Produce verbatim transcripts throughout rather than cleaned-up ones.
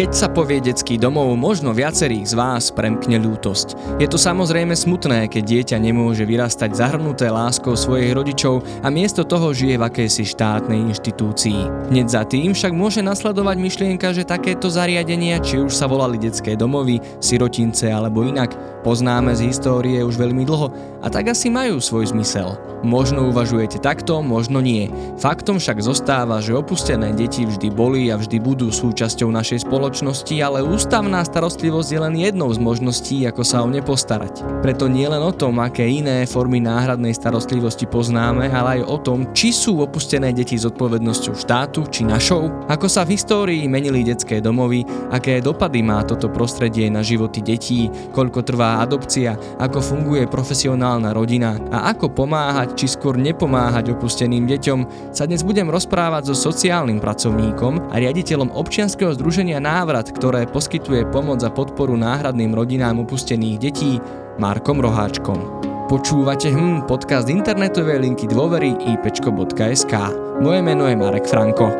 Keď sa povie detský domov, možno viacerých z vás premkne ľútosť. Je to samozrejme smutné, keď dieťa nemôže vyrastať zahrnuté láskou svojich rodičov a miesto toho žije v akejsi štátnej inštitúcii. Hneď za tým však môže nasledovať myšlienka, že takéto zariadenia, či už sa volali detské domovy, sirotince alebo inak, poznáme z histórie už veľmi dlho a tak asi majú svoj zmysel. Možno uvažujete takto, možno nie. Faktom však zostáva, že opustené deti vždy boli a vždy budú súčasťou našej spoločnosti. Ale ústavná starostlivosť je len jednou z možností, ako sa o ne postarať. Preto nie len o tom, aké iné formy náhradnej starostlivosti poznáme, ale aj o tom, či sú opustené deti zodpovednosťou štátu, či našou, ako sa v histórii menili detské domovy, aké dopady má toto prostredie na životy detí, koľko trvá adopcia, ako funguje profesionálna rodina a ako pomáhať, či skôr nepomáhať opusteným deťom, sa dnes budem rozprávať so sociálnym pracovníkom a riaditeľom občianskeho združenia Návrat, ktoré poskytuje pomoc a podporu náhradným rodinám opustených detí, Markom Roháčkom. Počúvate hm, podcast internetovej linky dôvery í pé čko bodka es ká. Moje meno je Marek Franko.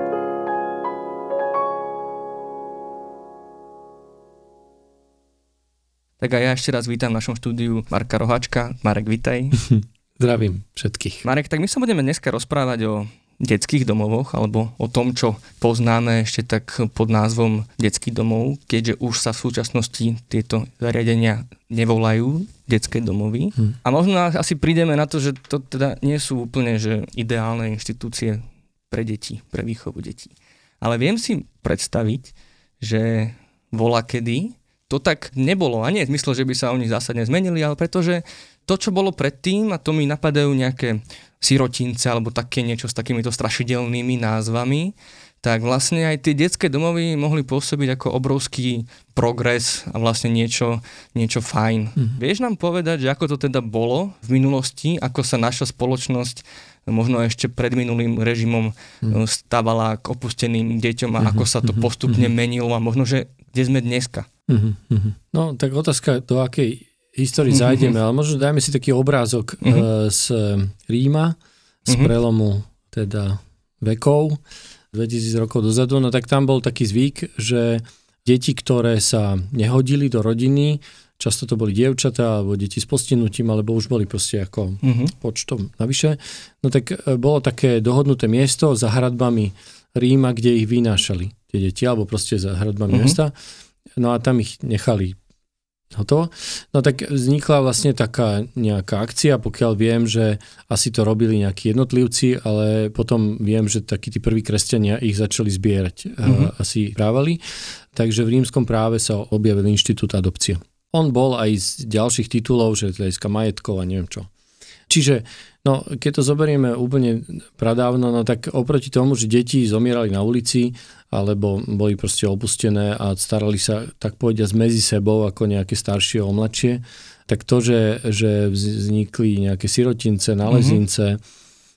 Tak a ja ešte raz vítam v našom štúdiu Marka Roháčka. Marek, vitaj. Zdravím všetkých. Marek, tak my sa budeme dneska rozprávať o detských domovoch, alebo o tom, čo poznáme ešte tak pod názvom detských domov, keďže už sa v súčasnosti tieto zariadenia nevolajú detské domovy. Hm. A možno asi prídeme na to, že to teda nie sú úplne že ideálne inštitúcie pre deti, pre výchovu detí. Ale viem si predstaviť, že volakedy to tak nebolo. A nie v zmysle, že by sa oni zásadne zmenili, ale pretože to, čo bolo predtým, a to mi napadajú nejaké sirotince alebo také niečo s takýmito strašidelnými názvami, tak vlastne aj tie detské domovy mohli pôsobiť ako obrovský progres a vlastne niečo, niečo fajn. Mm. Vieš nám povedať, že ako to teda bolo v minulosti, ako sa naša spoločnosť možno ešte pred minulým režimom mm. stávala k opusteným deťom a mm. ako sa to postupne mm. menilo a možno, že kde sme dneska? Mm-hmm. No, tak otázka, do akej histórii mm-hmm. zájdeme, ale možno dajme si taký obrázok mm-hmm. z Ríma, z mm-hmm. prelomu teda vekov, dvetisíc rokov dozadu, no tak tam bol taký zvyk, že deti, ktoré sa nehodili do rodiny, často to boli dievčatá alebo deti s postihnutím, alebo už boli proste ako mm-hmm. počtom navyše, no tak bolo také dohodnuté miesto za hradbami Ríma, kde ich vynášali tie deti, alebo proste za hradbami mm-hmm. mesta. No a tam ich nechali hotovo. No tak vznikla vlastne taká nejaká akcia, pokiaľ viem, že asi to robili nejakí jednotlivci, ale potom viem, že takí tí prví kresťania ich začali zbierať. Mm-hmm. Asi právali. Takže v rímskom práve sa objavil inštitút adopcie. On bol aj z ďalších titulov, že hľadiska majetkov a neviem čo. Čiže, no, keď to zoberieme úplne pradávno, no tak oproti tomu, že deti zomierali na ulici, alebo boli proste opustené a starali sa, tak povediať, medzi sebou ako nejaké staršie o mladšie, tak to, že, že vznikli nejaké sirotince, nalezince,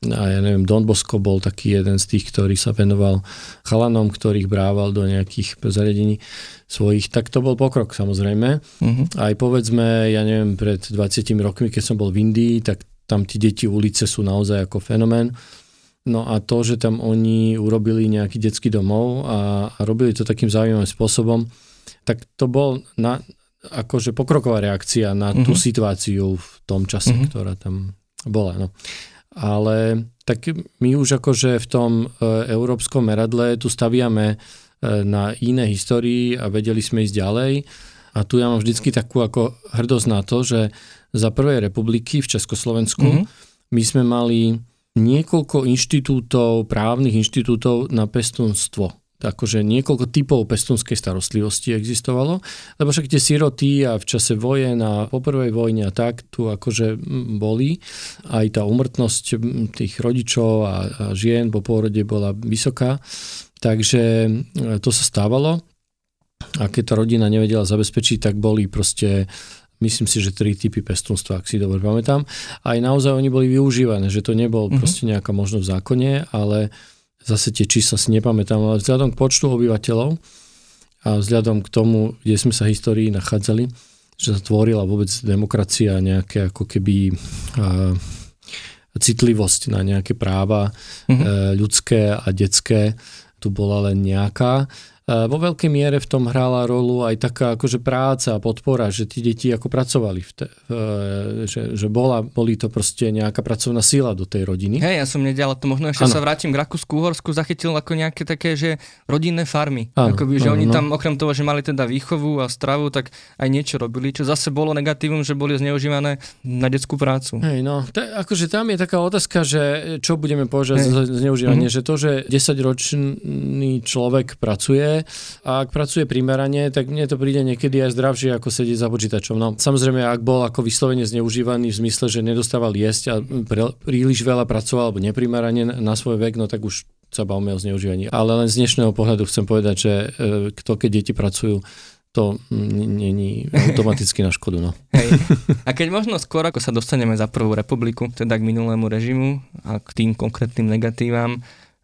mm-hmm. a ja neviem, Don Bosco bol taký jeden z tých, ktorý sa venoval chalanom, ktorých brával do nejakých zariadení svojich, tak to bol pokrok, samozrejme. Mm-hmm. Aj povedzme, ja neviem, pred dvadsiatimi rokmi, keď som bol v Indii, tak tam tí deti ulice sú naozaj ako fenomén. No a to, že tam oni urobili nejaký detský domov a, a robili to takým zaujímavým spôsobom, tak to bol na, akože pokroková reakcia na tú uh-huh. situáciu v tom čase, uh-huh. ktorá tam bola. No. Ale tak my už akože v tom e, európskom meradle tu staviame e, na iné histórii a vedeli sme ísť ďalej. A tu ja mám vždycky takú ako hrdosť na to, že za prvej republiky v Československu mm-hmm. my sme mali niekoľko inštitútov, právnych inštitútov na pestúnstvo. Takže niekoľko typov pestúnskej starostlivosti existovalo, lebo však tie siroty a v čase vojen a po prvej vojne a tak tu akože boli. Aj tá úmrtnosť tých rodičov a, a žien po pôrode bola vysoká, takže to sa stávalo. A keď tá rodina nevedela zabezpečiť, tak boli proste, myslím si, že tri typy pestúnstva, ak si dobre pamätám. Aj naozaj oni boli využívané, že to nebol mm-hmm. proste nejaká možnosť v zákone, ale zase tie čísla si nepamätám. Ale vzhľadom k počtu obyvateľov a vzhľadom k tomu, kde sme sa v histórii nachádzali, že sa tvorila vôbec demokracia a nejaké ako keby a, citlivosť na nejaké práva mm-hmm. e, ľudské a detské, tu bola len nejaká, Vo veľkej miere v tom hrála rolu aj taká akože práca a podpora, že tí deti ako pracovali, v te, že, že bola, boli to proste nejaká pracovná síla do tej rodiny. Hej, ja som nediala to, možno ešte ano. Sa vrátim k Rakúsku Uhorsku, zachytil ako nejaké také, že rodinné farmy. Ano, akoby, že ano, oni tam okrem toho, že mali teda výchovu a stravu, tak aj niečo robili, čo zase bolo negatívum, že boli zneužívané na detskú prácu. Hej, no, t- akože tam je taká otázka, že čo budeme považovať za zneužívanie, mm-hmm. že to, že desaťročný človek pracuje, a ak pracuje primerane, tak mne to príde niekedy aj zdravšie, ako sedieť za počítačom. No, samozrejme, ak bol ako vyslovene zneužívaný v zmysle, že nedostával jesť a pre, príliš veľa pracoval alebo neprimerane na svoj vek, no tak už sa bavme o zneužívaní. Ale len z dnešného pohľadu chcem povedať, že e, to, keď deti pracujú, to není automaticky na škodu. No. Hej. A keď možno skôr, ako sa dostaneme za prvú republiku, teda k minulému režimu a k tým konkrétnym negatívam,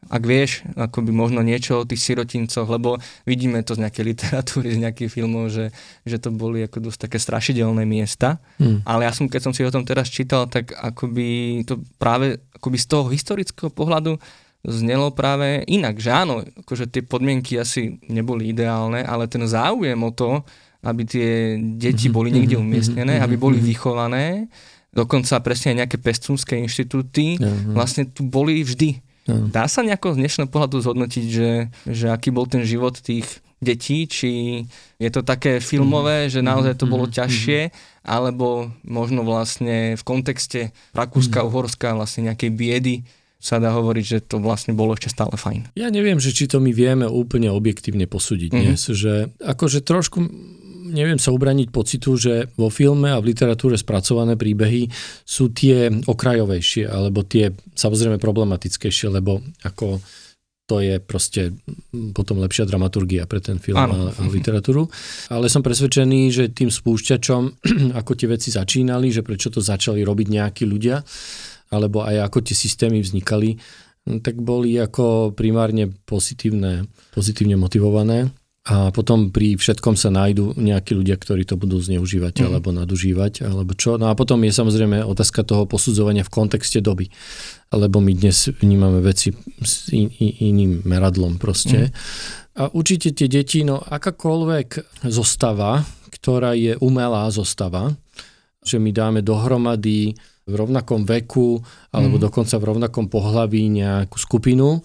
ak vieš, akoby možno niečo o tých sirotincoch, lebo vidíme to z nejakej literatúry, z nejakých filmov, že, že to boli ako dosť také strašidelné miesta. Mm. Ale ja som, keď som si o tom teraz čítal, tak akoby to práve akoby z toho historického pohľadu znelo práve inak. Že áno, akože tie podmienky asi neboli ideálne, ale ten záujem o to, aby tie deti boli niekde umiestnené, aby boli vychované, dokonca presne aj nejaké pestúnske inštitúty, mm. vlastne tu boli vždy. Dá sa nejako z dnešného pohľadu zhodnotiť, že, že aký bol ten život tých detí, či je to také filmové, že naozaj to bolo ťažšie, alebo možno vlastne v kontexte Rakúska, Uhorska, vlastne nejakej biedy sa dá hovoriť, že to vlastne bolo ešte stále fajn. Ja neviem, že či to my vieme úplne objektívne posúdiť dnes, mm-hmm. že akože trošku neviem sa ubraniť pocitu, že vo filme a v literatúre spracované príbehy sú tie okrajovejšie, alebo tie samozrejme problematickejšie, lebo ako to je proste potom lepšia dramaturgia pre ten film a, a literatúru. Ale som presvedčený, že tým spúšťačom, ako tie veci začínali, že prečo to začali robiť nejakí ľudia, alebo aj ako tie systémy vznikali, tak boli ako primárne pozitívne, pozitívne motivované. A potom pri všetkom sa nájdu nejakí ľudia, ktorí to budú zneužívať mm. alebo nadužívať, alebo čo. No a potom je samozrejme otázka toho posudzovania v kontexte doby. Lebo my dnes vnímame veci s in, in, iným meradlom proste. Mm. A určite tie deti, no akákoľvek zostava, ktorá je umelá zostava, že my dáme dohromady v rovnakom veku, alebo mm. dokonca v rovnakom pohlaví nejakú skupinu,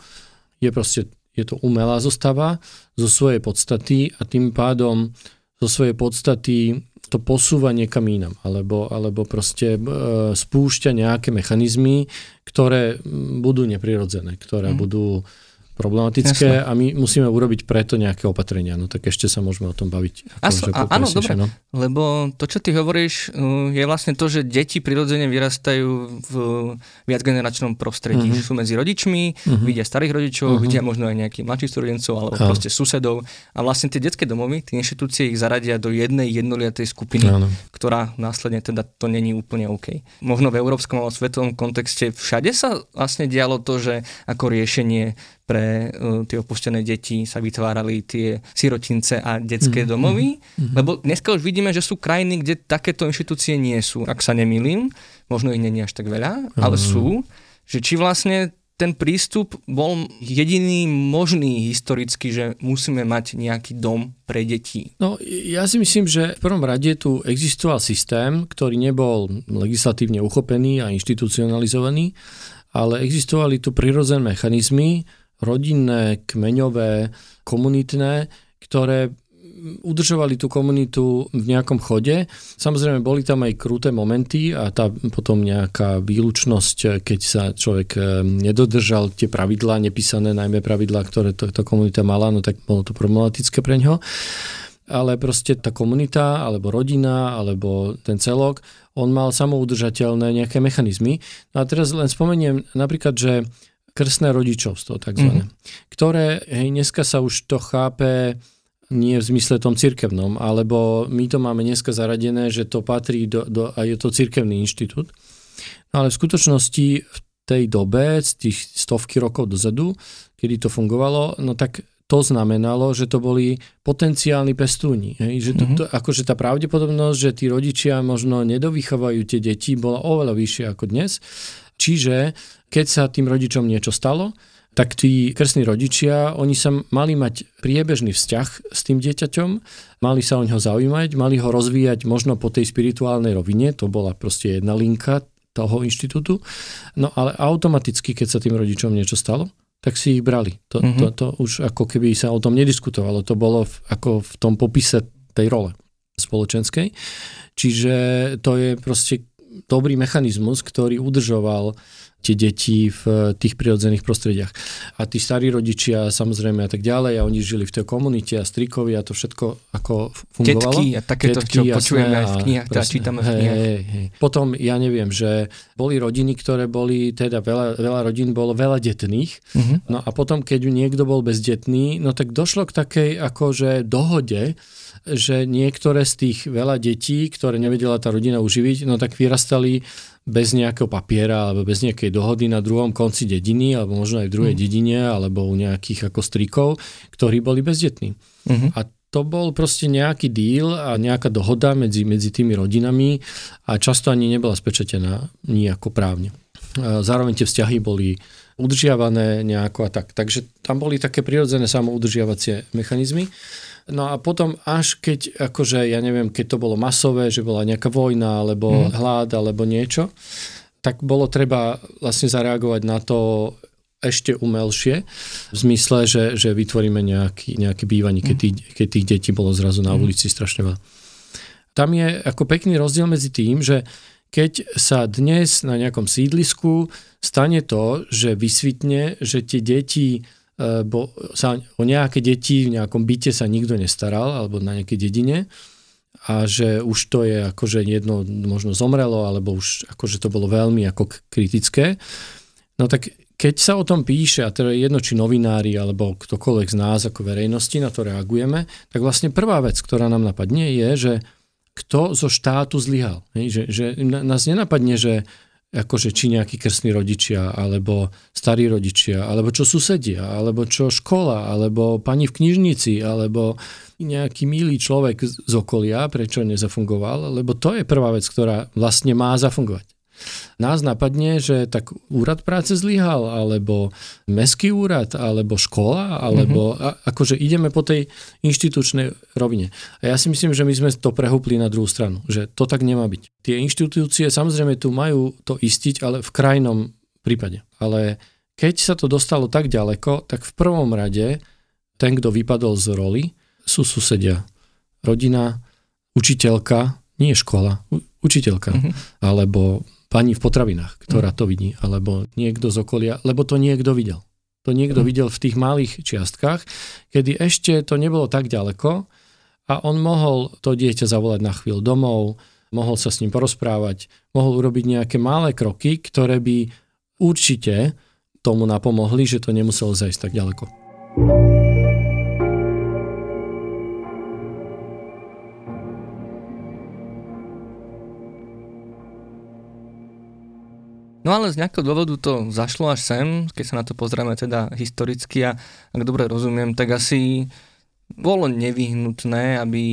je proste je to umelá zostava zo svojej podstaty a tým pádom zo svojej podstaty to posúva niekam inam, alebo, alebo proste e, spúšťa nejaké mechanizmy, ktoré budú neprirodzené, ktoré mm. budú problematické. Jasne. A my musíme urobiť preto nejaké opatrenia. No tak ešte sa môžeme o tom baviť. Aso, a, áno, dobre, no? Lebo to, čo ty hovoríš, je vlastne to, že deti prirodzene vyrastajú v viacgeneračnom prostredí. Uh-huh. Sú medzi rodičmi, uh-huh. vidia starých rodičov, uh-huh. vidia možno aj nejakých mladších súrodencov alebo uh-huh. proste susedov. A vlastne tie detské domovy, tie inštitúcie ich zaradia do jednej jednoliatej skupiny, uh-huh. ktorá následne teda to není úplne OK. Možno v európskom alebo svetovom kontexte všade sa vlastne dialo to, že ako riešenie pre uh, tie opustené deti sa vytvárali tie sirotince a detské mm, domovy, mm, lebo dneska už vidíme, že sú krajiny, kde takéto inštitúcie nie sú, ak sa nemýlim, možno ich nie je až tak veľa, ale mm. sú, že či vlastne ten prístup bol jediný možný historicky, že musíme mať nejaký dom pre deti. No ja si myslím, že v prvom rade tu existoval systém, ktorý nebol legislatívne uchopený a inštitucionalizovaný, ale existovali tu prirodzené mechanizmy, rodinné, kmeňové, komunitné, ktoré udržovali tú komunitu v nejakom chode. Samozrejme, boli tam aj kruté momenty a tá potom nejaká výlučnosť, keď sa človek nedodržal tie pravidlá, nepísané najmä pravidlá, ktoré tá komunita mala, no tak bolo to problematické pre ňoho. Ale proste tá komunita, alebo rodina, alebo ten celok, on mal samoudržateľné nejaké mechanizmy. No a teraz len spomeniem napríklad, že krstné rodičovstvo, takzvané, mm-hmm. ktoré, hej, dneska sa už to chápe nie v zmysle tom cirkevnom, alebo my to máme dneska zaradené, že to patrí do, do a je to cirkevný inštitút. No ale v skutočnosti v tej dobe, z tých stovky rokov dozadu, kedy to fungovalo, no tak to znamenalo, že to boli potenciálni pestúni. Hej? Že to, to, akože tá pravdepodobnosť, že tí rodičia možno nedovychovajú tie deti, bola oveľa vyššia ako dnes. Čiže keď sa tým rodičom niečo stalo, tak tí krstní rodičia, oni sa mali mať priebežný vzťah s tým dieťaťom, mali sa o ňoho zaujímať, mali ho rozvíjať možno po tej spirituálnej rovine, to bola proste jedna linka toho inštitútu, no ale automaticky, keď sa tým rodičom niečo stalo, tak si ich brali. To, mm-hmm. to, to už ako keby sa o tom nediskutovalo, to bolo v, ako v tom popise tej role spoločenskej. Čiže to je proste dobrý mechanizmus, ktorý udržoval tie deti v tých prirodzených prostrediach. A tí starí rodičia samozrejme a tak ďalej, a oni žili v tej komunite a strikovi a to všetko ako fungovalo. Detky a takéto, čo jasné, počujeme aj v knihách, teda čítame v knihách. Hej, hej. Potom ja neviem, že boli rodiny, ktoré boli, teda veľa, veľa rodín bolo veľa detných, mm-hmm. no a potom, keď niekto bol bezdetný, no tak došlo k takej akože dohode, že niektoré z tých veľa detí, ktoré nevedela tá rodina uživiť, no tak vyrastali bez nejakého papiera alebo bez nejakej dohody na druhom konci dediny alebo možno aj v druhej mm. dedine alebo u nejakých ako strikov, ktorí boli bezdetní. Mm-hmm. A to bol proste nejaký deal a nejaká dohoda medzi, medzi tými rodinami a často ani nebola spečatená nejako právne. Zároveň tie vzťahy boli udržiavané nejako a tak. Takže tam boli také prirodzené samoudržiavacie mechanizmy. No a potom až keď, akože, ja neviem, keď to bolo masové, že bola nejaká vojna, alebo mm. hlad, alebo niečo, tak bolo treba vlastne zareagovať na to ešte umelšie, v zmysle, že, že vytvoríme nejaký, nejaké bývanie, keď tých, keď tých detí bolo zrazu na ulici strašne veľa. Tam je ako pekný rozdiel medzi tým, že keď sa dnes na nejakom sídlisku stane to, že vysvitne, že tie deti bo sa o nejaké deti v nejakom byte sa nikto nestaral alebo na nejakej dedine a že už to je akože jedno možno zomrelo alebo už akože to bolo veľmi ako kritické. No tak keď sa o tom píše a teda jedno či novinári alebo ktokoľvek z nás ako verejnosti na to reagujeme, tak vlastne prvá vec, ktorá nám napadne je, že kto zo štátu zlyhal. Že, že nás nenapadne, že akože či nejakí krstní rodičia, alebo starí rodičia, alebo čo susedia, alebo čo škola, alebo pani v knižnici, alebo nejaký milý človek z okolia, prečo nezafungoval, lebo to je prvá vec, ktorá vlastne má zafungovať. Nás napadne, že tak úrad práce zlyhal, alebo mestský úrad, alebo škola, alebo mm-hmm. a, akože ideme po tej inštitúčnej rovine. A ja si myslím, že my sme to prehúpli na druhú stranu, že to tak nemá byť. Tie inštitúcie samozrejme tu majú to istiť, ale v krajnom prípade. Ale keď sa to dostalo tak ďaleko, tak v prvom rade ten, kto vypadol z roli, sú susedia. Rodina, učiteľka, nie škola, učiteľka, mm-hmm. alebo pani v potravinách, ktorá to vidí, alebo niekto z okolia, lebo to niekto videl. To niekto mm. videl v tých malých čiastkách, kedy ešte to nebolo tak ďaleko a on mohol to dieťa zavolať na chvíľu domov, mohol sa s ním porozprávať, mohol urobiť nejaké malé kroky, ktoré by určite tomu napomohli, že to nemuselo zajsť tak ďaleko. No ale z nejakého dôvodu to zašlo až sem, keď sa na to pozrieme teda historicky a ak dobre rozumiem, tak asi bolo nevyhnutné, aby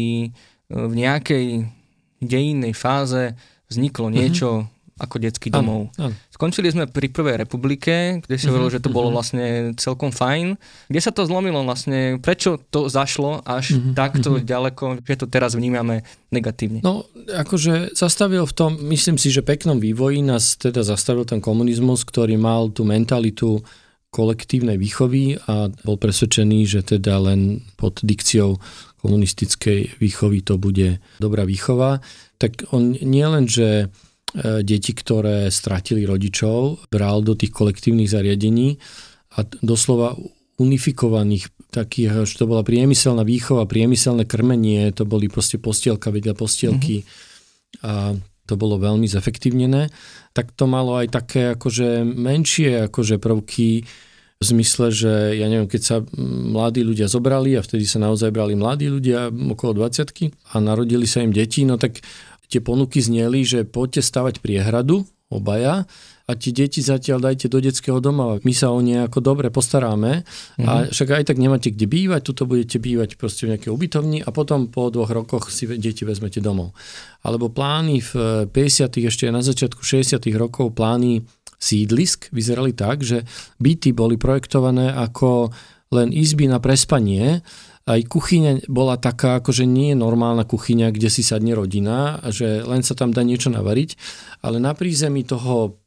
v nejakej dejinnej fáze vzniklo niečo mm-hmm. ako detský domov. Áno, áno. Skončili sme pri Prvej republike, kde sa hovorilo, mm-hmm. že to bolo vlastne celkom fajn. Kde sa to zlomilo vlastne? Prečo to zašlo až mm-hmm. takto mm-hmm. ďaleko, že to teraz vnímame negatívne? No, akože zastavil v tom, myslím si, že peknom vývoji nás teda zastavil ten komunizmus, ktorý mal tú mentalitu kolektívnej výchovy a bol presvedčený, že teda len pod dikciou komunistickej výchovy to bude dobrá výchova. Tak on nie len, že deti, ktoré stratili rodičov, bral do tých kolektívnych zariadení a doslova unifikovaných takých, že to bola priemyselná výchova, priemyselné krmenie, to boli proste postielka vedľa postielky mm-hmm. a to bolo veľmi zefektívnené, tak to malo aj také akože menšie akože prvky v zmysle, že ja neviem, keď sa mladí ľudia zobrali a vtedy sa naozaj brali mladí ľudia okolo dvadsiatky a narodili sa im deti, no tak tie ponuky zneli, že poďte stavať priehradu obaja a tie deti zatiaľ dajte do detského domova. My sa o ne ako dobre postaráme mm-hmm. a však aj tak nemáte kde bývať, tuto budete bývať proste v nejakej ubytovni a potom po dvoch rokoch si deti vezmete domov. Alebo plány v päťdesiatych, ešte na začiatku šesťdesiatych rokov plány sídlisk vyzerali tak, že byty boli projektované ako len izby na prespanie. Aj kuchyňa bola taká, akože nie je normálna kuchyňa, kde si sadne rodina, že len sa tam dá niečo navariť, ale na prízemí toho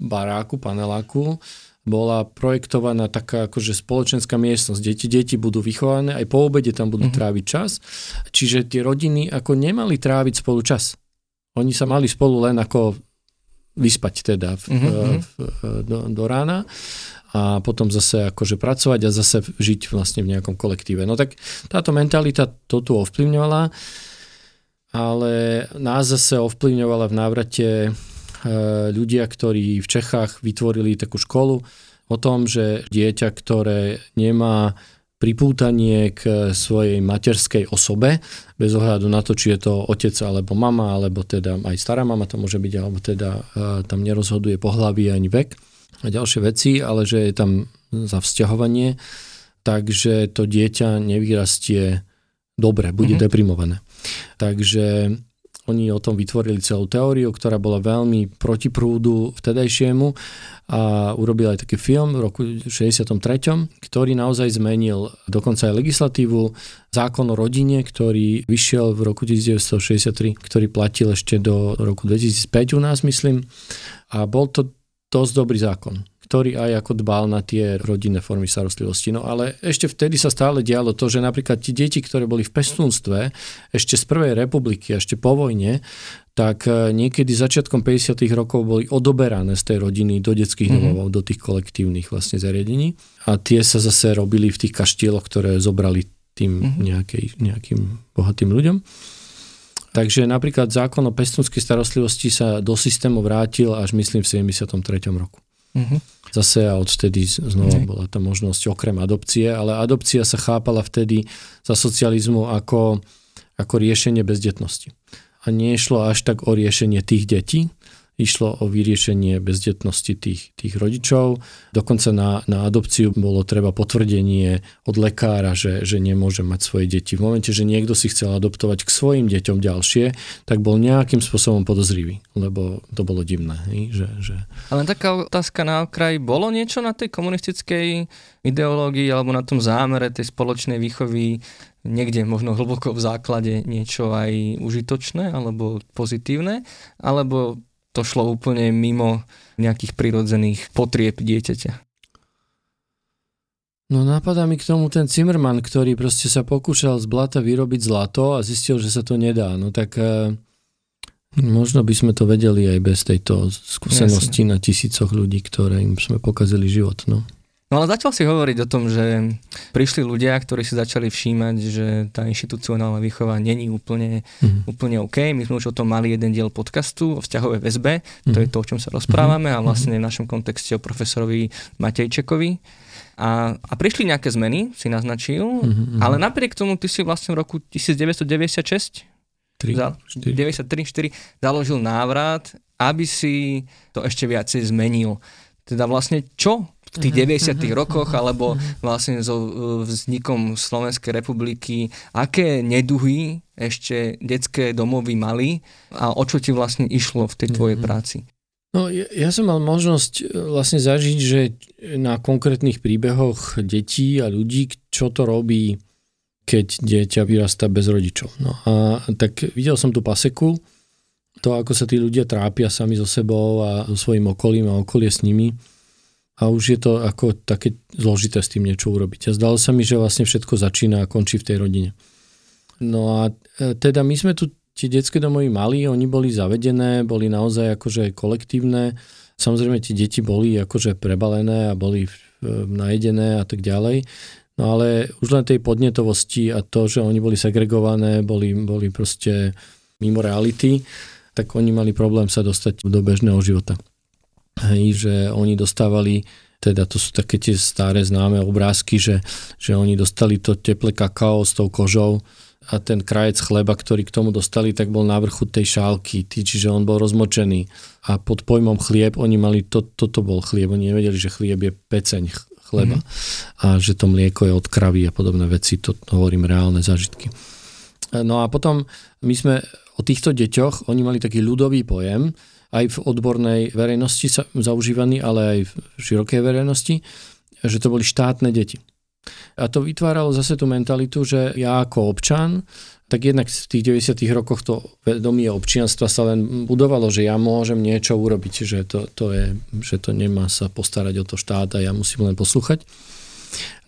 baráku, paneláku bola projektovaná taká akože spoločenská miestnosť. Deti, deti budú vychované, aj po obede tam budú mm-hmm. tráviť čas, čiže tie rodiny ako nemali tráviť spolu čas. Oni sa mali spolu len ako vyspať teda v, mm-hmm. v, do, do rána a potom zase akože pracovať a zase žiť vlastne v nejakom kolektíve. No tak táto mentalita to tu ovplyvňovala, ale nás zase ovplyvňovala v návrate ľudia, ktorí v Čechách vytvorili takú školu o tom, že dieťa, ktoré nemá pripútanie k svojej materskej osobe, bez ohľadu na to, či je to otec alebo mama, alebo teda aj stará mama to môže byť, alebo teda tam nerozhoduje pohlavie ani vek a ďalšie veci, ale že je tam zavzťahovanie, takže to dieťa nevyrastie dobre, bude mm-hmm. deprimované. Takže oni o tom vytvorili celú teóriu, ktorá bola veľmi proti prúdu vtedajšiemu a urobili aj taký film v roku šesťdesiatom treťom, ktorý naozaj zmenil dokonca aj legislatívu, zákon o rodine, ktorý vyšiel v roku devätnásťstošesťdesiattri, ktorý platil ešte do roku dvetisícpäť u nás, myslím. A bol to dosť dobrý zákon, ktorý aj ako dbal na tie rodinné formy starostlivosti. No ale ešte vtedy sa stále dialo to, že napríklad tie deti, ktoré boli v pestúnstve ešte z prvej republiky, ešte po vojne, tak niekedy začiatkom päťdesiatych rokov boli odoberané z tej rodiny do detských mm-hmm. domovov, do tých kolektívnych vlastne zariadení. A tie sa zase robili v tých kaštieloch, ktoré zobrali tým mm-hmm. nejakej, nejakým bohatým ľuďom. Takže napríklad zákon o pestúnskej starostlivosti sa do systému vrátil až myslím v sedemdesiatom treťom roku. Uh-huh. Zase a odvtedy znova okay. bola tá možnosť okrem adopcie, ale adopcia sa chápala vtedy za socializmu ako, ako riešenie bezdetnosti. A nešlo až tak o riešenie tých detí, išlo o vyriešenie bezdetnosti tých, tých rodičov. Dokonca na, na adopciu bolo treba potvrdenie od lekára, že, že nemôže mať svoje deti. V momente, že niekto si chcel adoptovať k svojim deťom ďalšie, tak bol nejakým spôsobom podozrivý, lebo to bolo divné. Že, že... Ale taká otázka na okraj, bolo niečo na tej komunistickej ideológii alebo na tom zámere tej spoločnej výchovy niekde možno hlboko v základe niečo aj užitočné alebo pozitívne, alebo to šlo úplne mimo nejakých prirodzených potrieb dieťaťa? No napadá mi k tomu ten Zimmerman, ktorý proste sa pokúšal z blata vyrobiť zlato a zistil, že sa to nedá. No tak e, možno by sme to vedeli aj bez tejto skúsenosti Jasne. Na tisícoch ľudí, ktoré im sme pokazili život. No. No ale začal si hovoriť o tom, že prišli ľudia, ktorí si začali všímať, že tá inštitucionálna výchova není úplne, mm. úplne OK. My sme už o tom mali jeden diel podcastu o vzťahovej väzbe. Mm. To je to, o čom sa rozprávame a vlastne v našom kontexte o profesorovi Matejčekovi. A, a prišli nejaké zmeny, si naznačil, mm-hmm. ale napriek tomu ty si vlastne v roku devätnásťstodeväťdesiatšesť deväťdesiattri, štyri založil návrat, aby si to ešte viacej zmenil. Teda vlastne čo v tých deväťdesiatych rokoch, alebo vlastne so vznikom Slovenskej republiky, aké neduhy ešte detské domovy mali a o čo ti vlastne išlo v tej tvojej práci? No, ja, ja som mal možnosť vlastne zažiť, že na konkrétnych príbehoch detí a ľudí, čo to robí, keď dieťa vyrastá bez rodičov. No a tak videl som tú paseku, to, ako sa tí ľudia trápia sami so sebou a so svojím okolím a okolie s nimi. A už je to ako také zložité s tým niečo urobiť. A zdalo sa mi, že vlastne všetko začína a končí v tej rodine. No a teda my sme tu tie detské domovy mali, oni boli zavedené, boli naozaj akože kolektívne. Samozrejme tie deti boli akože prebalené a boli najedené a tak ďalej. No ale už len tej podnetovosti a to, že oni boli segregované, boli, boli proste mimo reality, tak oni mali problém sa dostať do bežného života. Hej, že oni dostávali, teda to sú také tie staré známe obrázky, že, že oni dostali to teplé kakao s tou kožou a ten krajec chleba, ktorý k tomu dostali, tak bol na vrchu tej šálky, čiže on bol rozmočený. A pod pojmom chlieb oni mali, to, toto bol chlieb, oni nevedeli, že chlieb je peceň chleba mm-hmm. a že to mlieko je od kravy a podobné veci, to hovorím reálne zážitky. No a potom my sme o týchto deťoch, oni mali taký ľudový pojem, aj v odbornej verejnosti sa, zaužívaný, ale aj v širokej verejnosti, že to boli štátne deti. A to vytváralo zase tú mentalitu, že ja ako občan, tak jednak v tých deväťdesiatych rokoch to vedomie občianstva sa len budovalo, že ja môžem niečo urobiť, že to, to je, že to nemá sa postarať o to štát a ja musím len poslúchať.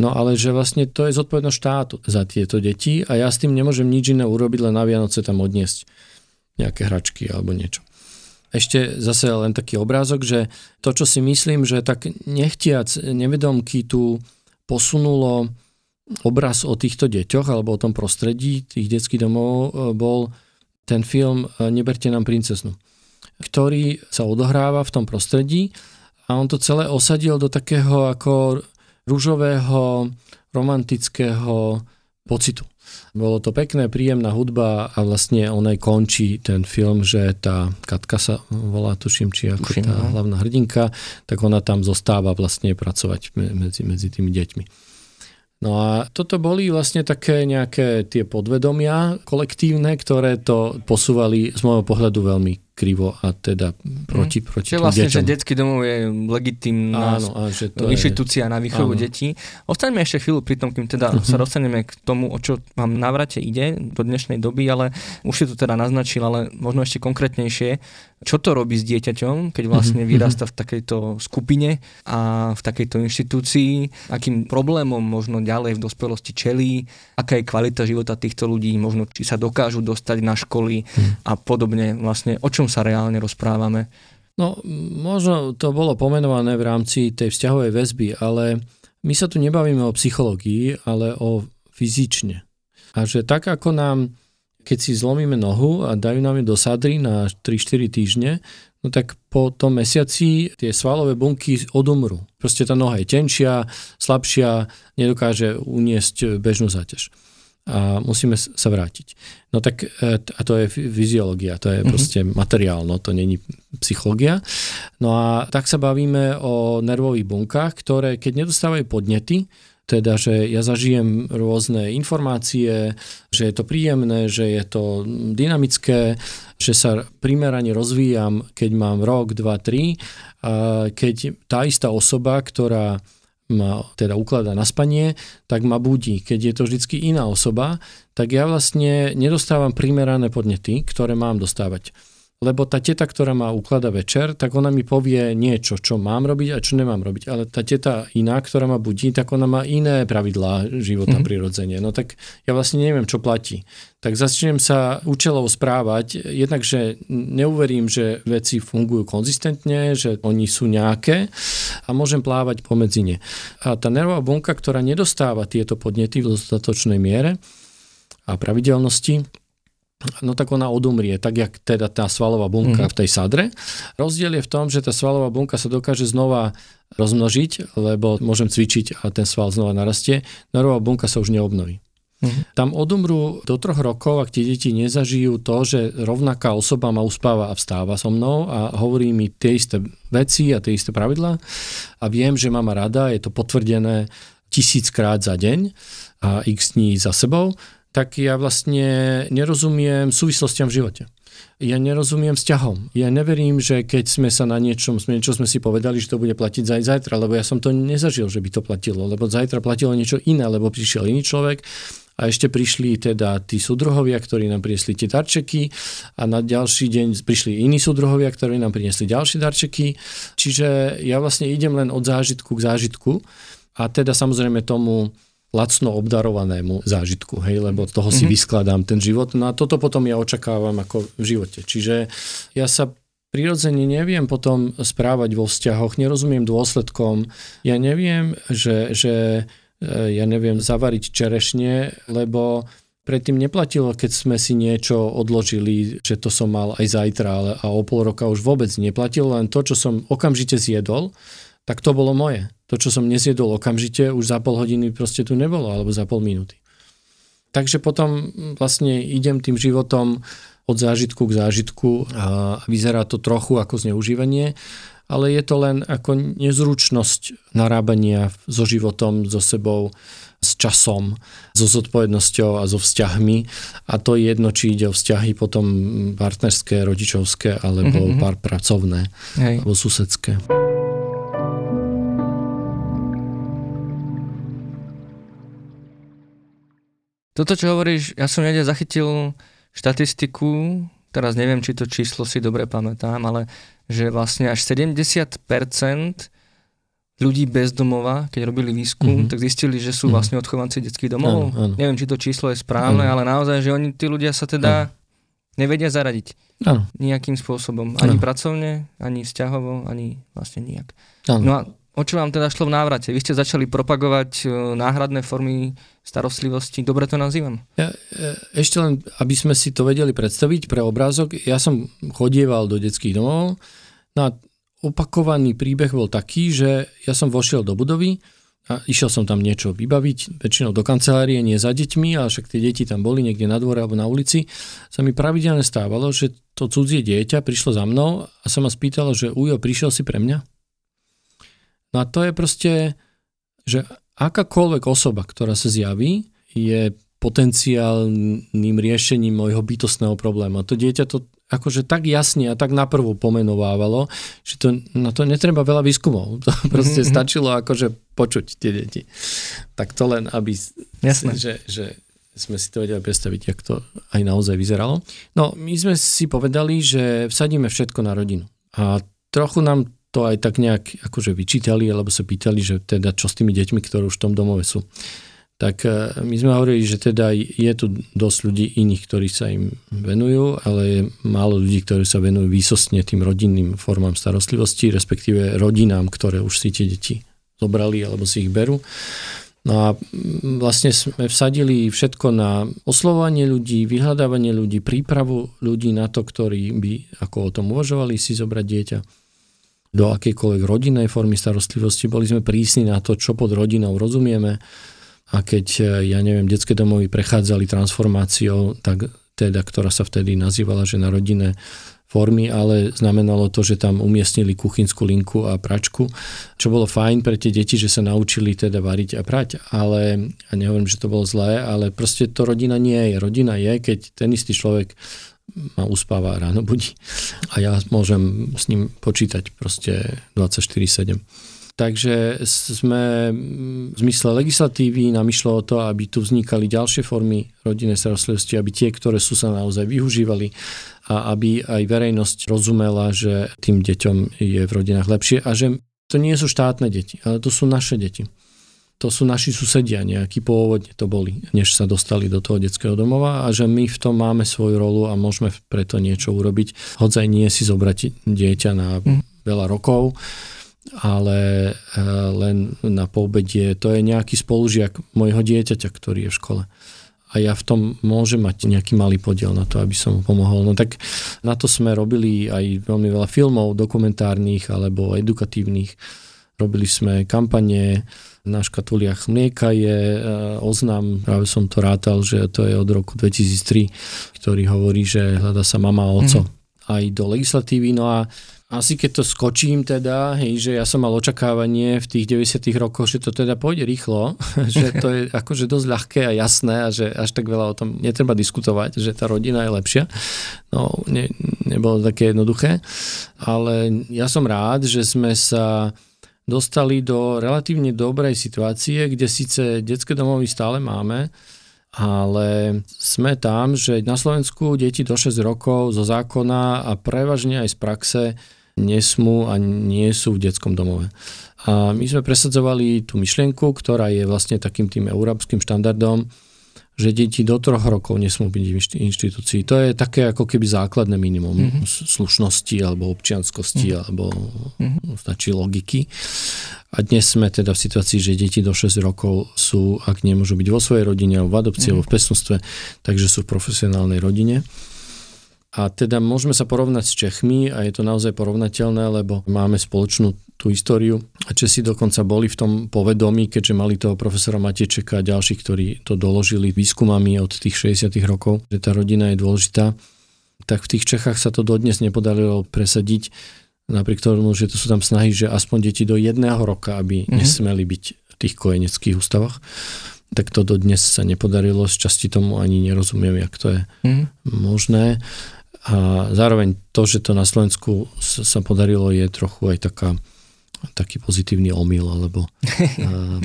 No ale že vlastne to je zodpovednosť štátu za tieto deti a ja s tým nemôžem nič iné urobiť, len na Vianoce tam odniesť nejaké hračky alebo niečo. Ešte zase len taký obrázok, že to, čo si myslím, že tak nechtiac nevedomky tu posunulo obraz o týchto deťoch alebo o tom prostredí tých detských domov, bol ten film Neberte nám princeznú, ktorý sa odohráva v tom prostredí a on to celé osadil do takého ako ružového, romantického pocitu. Bolo to pekné, príjemná hudba a vlastne on aj končí ten film, že tá Katka sa volá, tuším, či ako tuším, tá ne? hlavná hrdinka, tak ona tam zostáva vlastne pracovať medzi, medzi tými deťmi. No a toto boli vlastne také nejaké tie podvedomia kolektívne, ktoré to posúvali z môjho pohľadu veľmi krivo a teda proti, mm. proti tým vlastne, deťom. Že detský domov je legitímna inštitúcia je... na výchovu detí. Ostaňme ešte chvíľu pri tom, kým teda uh-huh. sa dostaneme k tomu, o čo vám na Návrate ide do dnešnej doby, ale už si to teda naznačil, ale možno ešte konkrétnejšie, čo to robí s dieťaťom, keď vlastne uh-huh. vyrasta v takejto skupine a v takejto inštitúcii, akým problémom možno ďalej v dospelosti čelí, aká je kvalita života týchto ľudí, možno či sa dokážu dostať na školy uh-huh. a podobne, vlastne o čom sa reálne rozprávame? No, možno to bolo pomenované v rámci tej vzťahovej väzby, ale my sa tu nebavíme o psychológii, ale o fyzične. A že tak, ako nám, keď si zlomíme nohu a dajú nám ju do sadry na tri štyri týždne, no tak po tom mesiaci tie svalové bunky odumrú. Proste tá noha je tenšia, slabšia, nedokáže uniesť bežnú záťaž. A musíme sa vrátiť. No tak, a to je fyziológia, to je proste mm-hmm. materiálno, to není psychológia. No a tak sa bavíme o nervových bunkách, ktoré keď nedostávajú podnety, teda, že ja zažijem rôzne informácie, že je to príjemné, že je to dynamické, že sa primerane rozvíjam, keď mám rok, dva, tri, a keď tá istá osoba, ktorá ma teda ukladá na spanie, tak ma budí. Keď je to vždycky iná osoba, tak ja vlastne nedostávam primerané podnety, ktoré mám dostávať. Lebo tá teta, ktorá ma ukladá večer, tak ona mi povie niečo, čo mám robiť a čo nemám robiť. Ale tá teta iná, ktorá ma budí, tak ona má iné pravidlá života mm-hmm. prirodzene. No tak ja vlastne neviem, čo platí. Tak začnem sa účelovo správať, jednak, že neuverím, že veci fungujú konzistentne, že oni sú nejaké a môžem plávať pomedzi ne. A tá nervová bunka, ktorá nedostáva tieto podnety v dostatočnej miere a pravidelnosti, no tak ona odumrie, tak jak teda tá svalová bunka mm-hmm. v tej sadre. Rozdiel je v tom, že tá svalová bunka sa dokáže znova rozmnožiť, lebo môžem cvičiť a ten sval znova narastie. Nervová bunka sa už neobnoví. Mm-hmm. Tam odumrú do troch rokov, ak tie deti nezažijú to, že rovnaká osoba ma uspáva a vstáva so mnou a hovorí mi tie isté veci a tie isté pravidlá a viem, že mám rada, je to potvrdené tisíckrát za deň a x dní za sebou, tak ja vlastne nerozumiem súvislostiam v živote. Ja nerozumiem vzťahom. Ja neverím, že keď sme sa na niečom, niečo sme si povedali, že to bude platiť aj zajtra, lebo ja som to nezažil, že by to platilo, lebo zajtra platilo niečo iné, lebo prišiel iný človek a ešte prišli teda tí súdruhovia, ktorí nám priniesli tie darčeky a na ďalší deň prišli iní súdruhovia, ktorí nám priniesli ďalšie darčeky. Čiže ja vlastne idem len od zážitku k zážitku a teda samozrejme tomu lacno obdarovanému zážitku, hej, lebo toho si mm-hmm. vyskladám ten život. No a toto potom ja očakávam ako v živote. Čiže ja sa prirodzene neviem potom správať vo vzťahoch, nerozumiem dôsledkom. Ja neviem, že, že ja neviem zavariť čerešne, lebo predtým neplatilo, keď sme si niečo odložili, že to som mal aj zajtra, ale a o pol roka už vôbec neplatilo, len to, čo som okamžite zjedol, tak to bolo moje. To, čo som nezjedol okamžite, už za pol hodiny proste tu nebolo, alebo za pol minúty. Takže potom vlastne idem tým životom od zážitku k zážitku a vyzerá to trochu ako zneužívanie, ale je to len ako nezručnosť narábania so životom, so sebou s časom, so zodpovednosťou a so vzťahmi. A to je jedno, či ide o vzťahy potom partnerské, rodičovské, alebo mm-hmm. pár pracovné, hej. alebo susedské. Toto, čo hovoríš, ja som niekde zachytil štatistiku, teraz neviem, či to číslo si dobre pamätám, ale že vlastne až sedemdesiat percent ľudí bez domova, keď robili výskum, mm-hmm. tak zistili, že sú mm-hmm. vlastne odchovanci detských domov. Ano, ano. Neviem, či to číslo je správne, ano. Ale naozaj, že oni, tí ľudia sa teda ano. nevedia zaradiť. Ano. Nejakým spôsobom. Ani ano. pracovne, ani vzťahovo, ani vlastne nijak. Ano. No a o čo vám teda šlo v Návrate? Vy ste začali propagovať náhradné formy starostlivosti. Dobre to nazývam. Ja, ešte len, aby sme si to vedeli predstaviť pre obrázok. Ja som chodieval do detských domov. No a opakovaný príbeh bol taký, že ja som vošiel do budovy a išiel som tam niečo vybaviť. Väčšinou do kancelárie, nie za deťmi, ale však tie deti tam boli niekde na dvore alebo na ulici. Sa mi pravidelne stávalo, že to cudzie dieťa prišlo za mnou a sa ma spýtalo, že ujo, prišiel si pre mňa? No a to je proste, že akákoľvek osoba, ktorá sa zjaví, je potenciálnym riešením môjho bytostného problému. A to dieťa to akože tak jasne a tak naprvo pomenovávalo, že to, na to netreba veľa výskumov. To proste mm-hmm. stačilo akože počuť tie deti. Tak to len, aby Jasné. že, že sme si to vedeli predstaviť, jak to aj naozaj vyzeralo. No, my sme si povedali, že vsadíme všetko na rodinu. A trochu nám to aj tak nejak akože vyčítali, alebo sa pýtali, že teda čo s tými deťmi, ktoré už v tom domove sú. Tak my sme hovorili, že teda je tu dosť ľudí iných, ktorí sa im venujú, ale je málo ľudí, ktorí sa venujú výsostne tým rodinným formám starostlivosti, respektíve rodinám, ktoré už si tie deti zobrali, alebo si ich berú. No a vlastne sme vsadili všetko na oslovovanie ľudí, vyhľadávanie ľudí, prípravu ľudí na to, ktorí by ako o tom uvažovali si zobrať dieťa. Do akejkoľvek rodinnej formy starostlivosti. Boli sme prísni na to, čo pod rodinou rozumieme. A keď, ja neviem, detské domovy prechádzali transformáciou, tak teda, ktorá sa vtedy nazývala, že na rodinné formy, ale znamenalo to, že tam umiestnili kuchynskú linku a pračku, čo bolo fajn pre tie deti, že sa naučili teda variť a prať, ale, a nehovorím, že to bolo zlé, ale proste to rodina nie je. Rodina je, keď ten istý človek ma uspáva a ráno budí. A ja môžem s ním počítať proste dvadsaťštyri sedem. Takže sme v zmysle legislatívy nám išlo o to, aby tu vznikali ďalšie formy rodinnej starostlivosti, aby tie, ktoré sú, sa naozaj využívali a aby aj verejnosť rozumela, že tým deťom je v rodinách lepšie a že to nie sú štátne deti, ale to sú naše deti. To sú naši susedia, nejakí pôvodne to boli, než sa dostali do toho detského domova a že my v tom máme svoju rolu a môžeme preto niečo urobiť. Hodzaj nie si zobrať dieťa na veľa rokov, ale len na poobedie. To je nejaký spolužiak mojho dieťaťa, ktorý je v škole. A ja v tom môžem mať nejaký malý podiel na to, aby som mu pomohol. No tak na to sme robili aj veľmi veľa filmov, dokumentárnych alebo edukatívnych. Robili sme kampanie, na škatuliach mlieka je oznam, práve som to rátal, že to je od roku dvetisíctri, ktorý hovorí, že hľadá sa mama a oco mm. aj do legislatívy. No a asi keď to skočím teda, hej, že ja som mal očakávanie v tých deväťdesiatych rokoch, že to teda pôjde rýchlo, že to je akože dosť ľahké a jasné a že až tak veľa o tom netreba diskutovať, že tá rodina je lepšia. No, ne, nebolo také jednoduché, ale ja som rád, že sme sa dostali do relatívne dobrej situácie, kde síce detské domovy stále máme, ale sme tam, že na Slovensku deti do šesť rokov zo zákona a prevažne aj z praxe nesmú a nie sú v detskom domove. A my sme presadzovali tú myšlienku, ktorá je vlastne takým tým európskym štandardom, že deti do troch rokov nesmú byť v inštitúcii. To je také ako keby základné minimum mm-hmm. slušnosti alebo občianskosti mm-hmm. alebo mm-hmm. stačí logiky. A dnes sme teda v situácii, že deti do šesť rokov sú, ak nemôžu byť vo svojej rodine, alebo v adopcii, mm-hmm. alebo v pestúnstve, takže sú v profesionálnej rodine. A teda môžeme sa porovnať s Čechmi a je to naozaj porovnateľné, lebo máme spoločnú tú históriu a Česi dokonca boli v tom povedomí, keďže mali toho profesora Matejčeka a ďalších, ktorí to doložili výskumami od tých šesťdesiatych rokov, že tá rodina je dôležitá. Tak v tých Čechách sa to dodnes nepodarilo presadiť, napriek tomu, že to sú tam snahy, že aspoň deti do jedného roka, aby mm-hmm. nesmeli byť v tých kojeneckých ústavoch. tak to dodnes sa nepodarilo. Z časti tomu ani nerozumiem, jak to je mm. možné. A zároveň to, že to na Slovensku sa podarilo, je trochu aj taká, taký pozitívny omyl, alebo... a...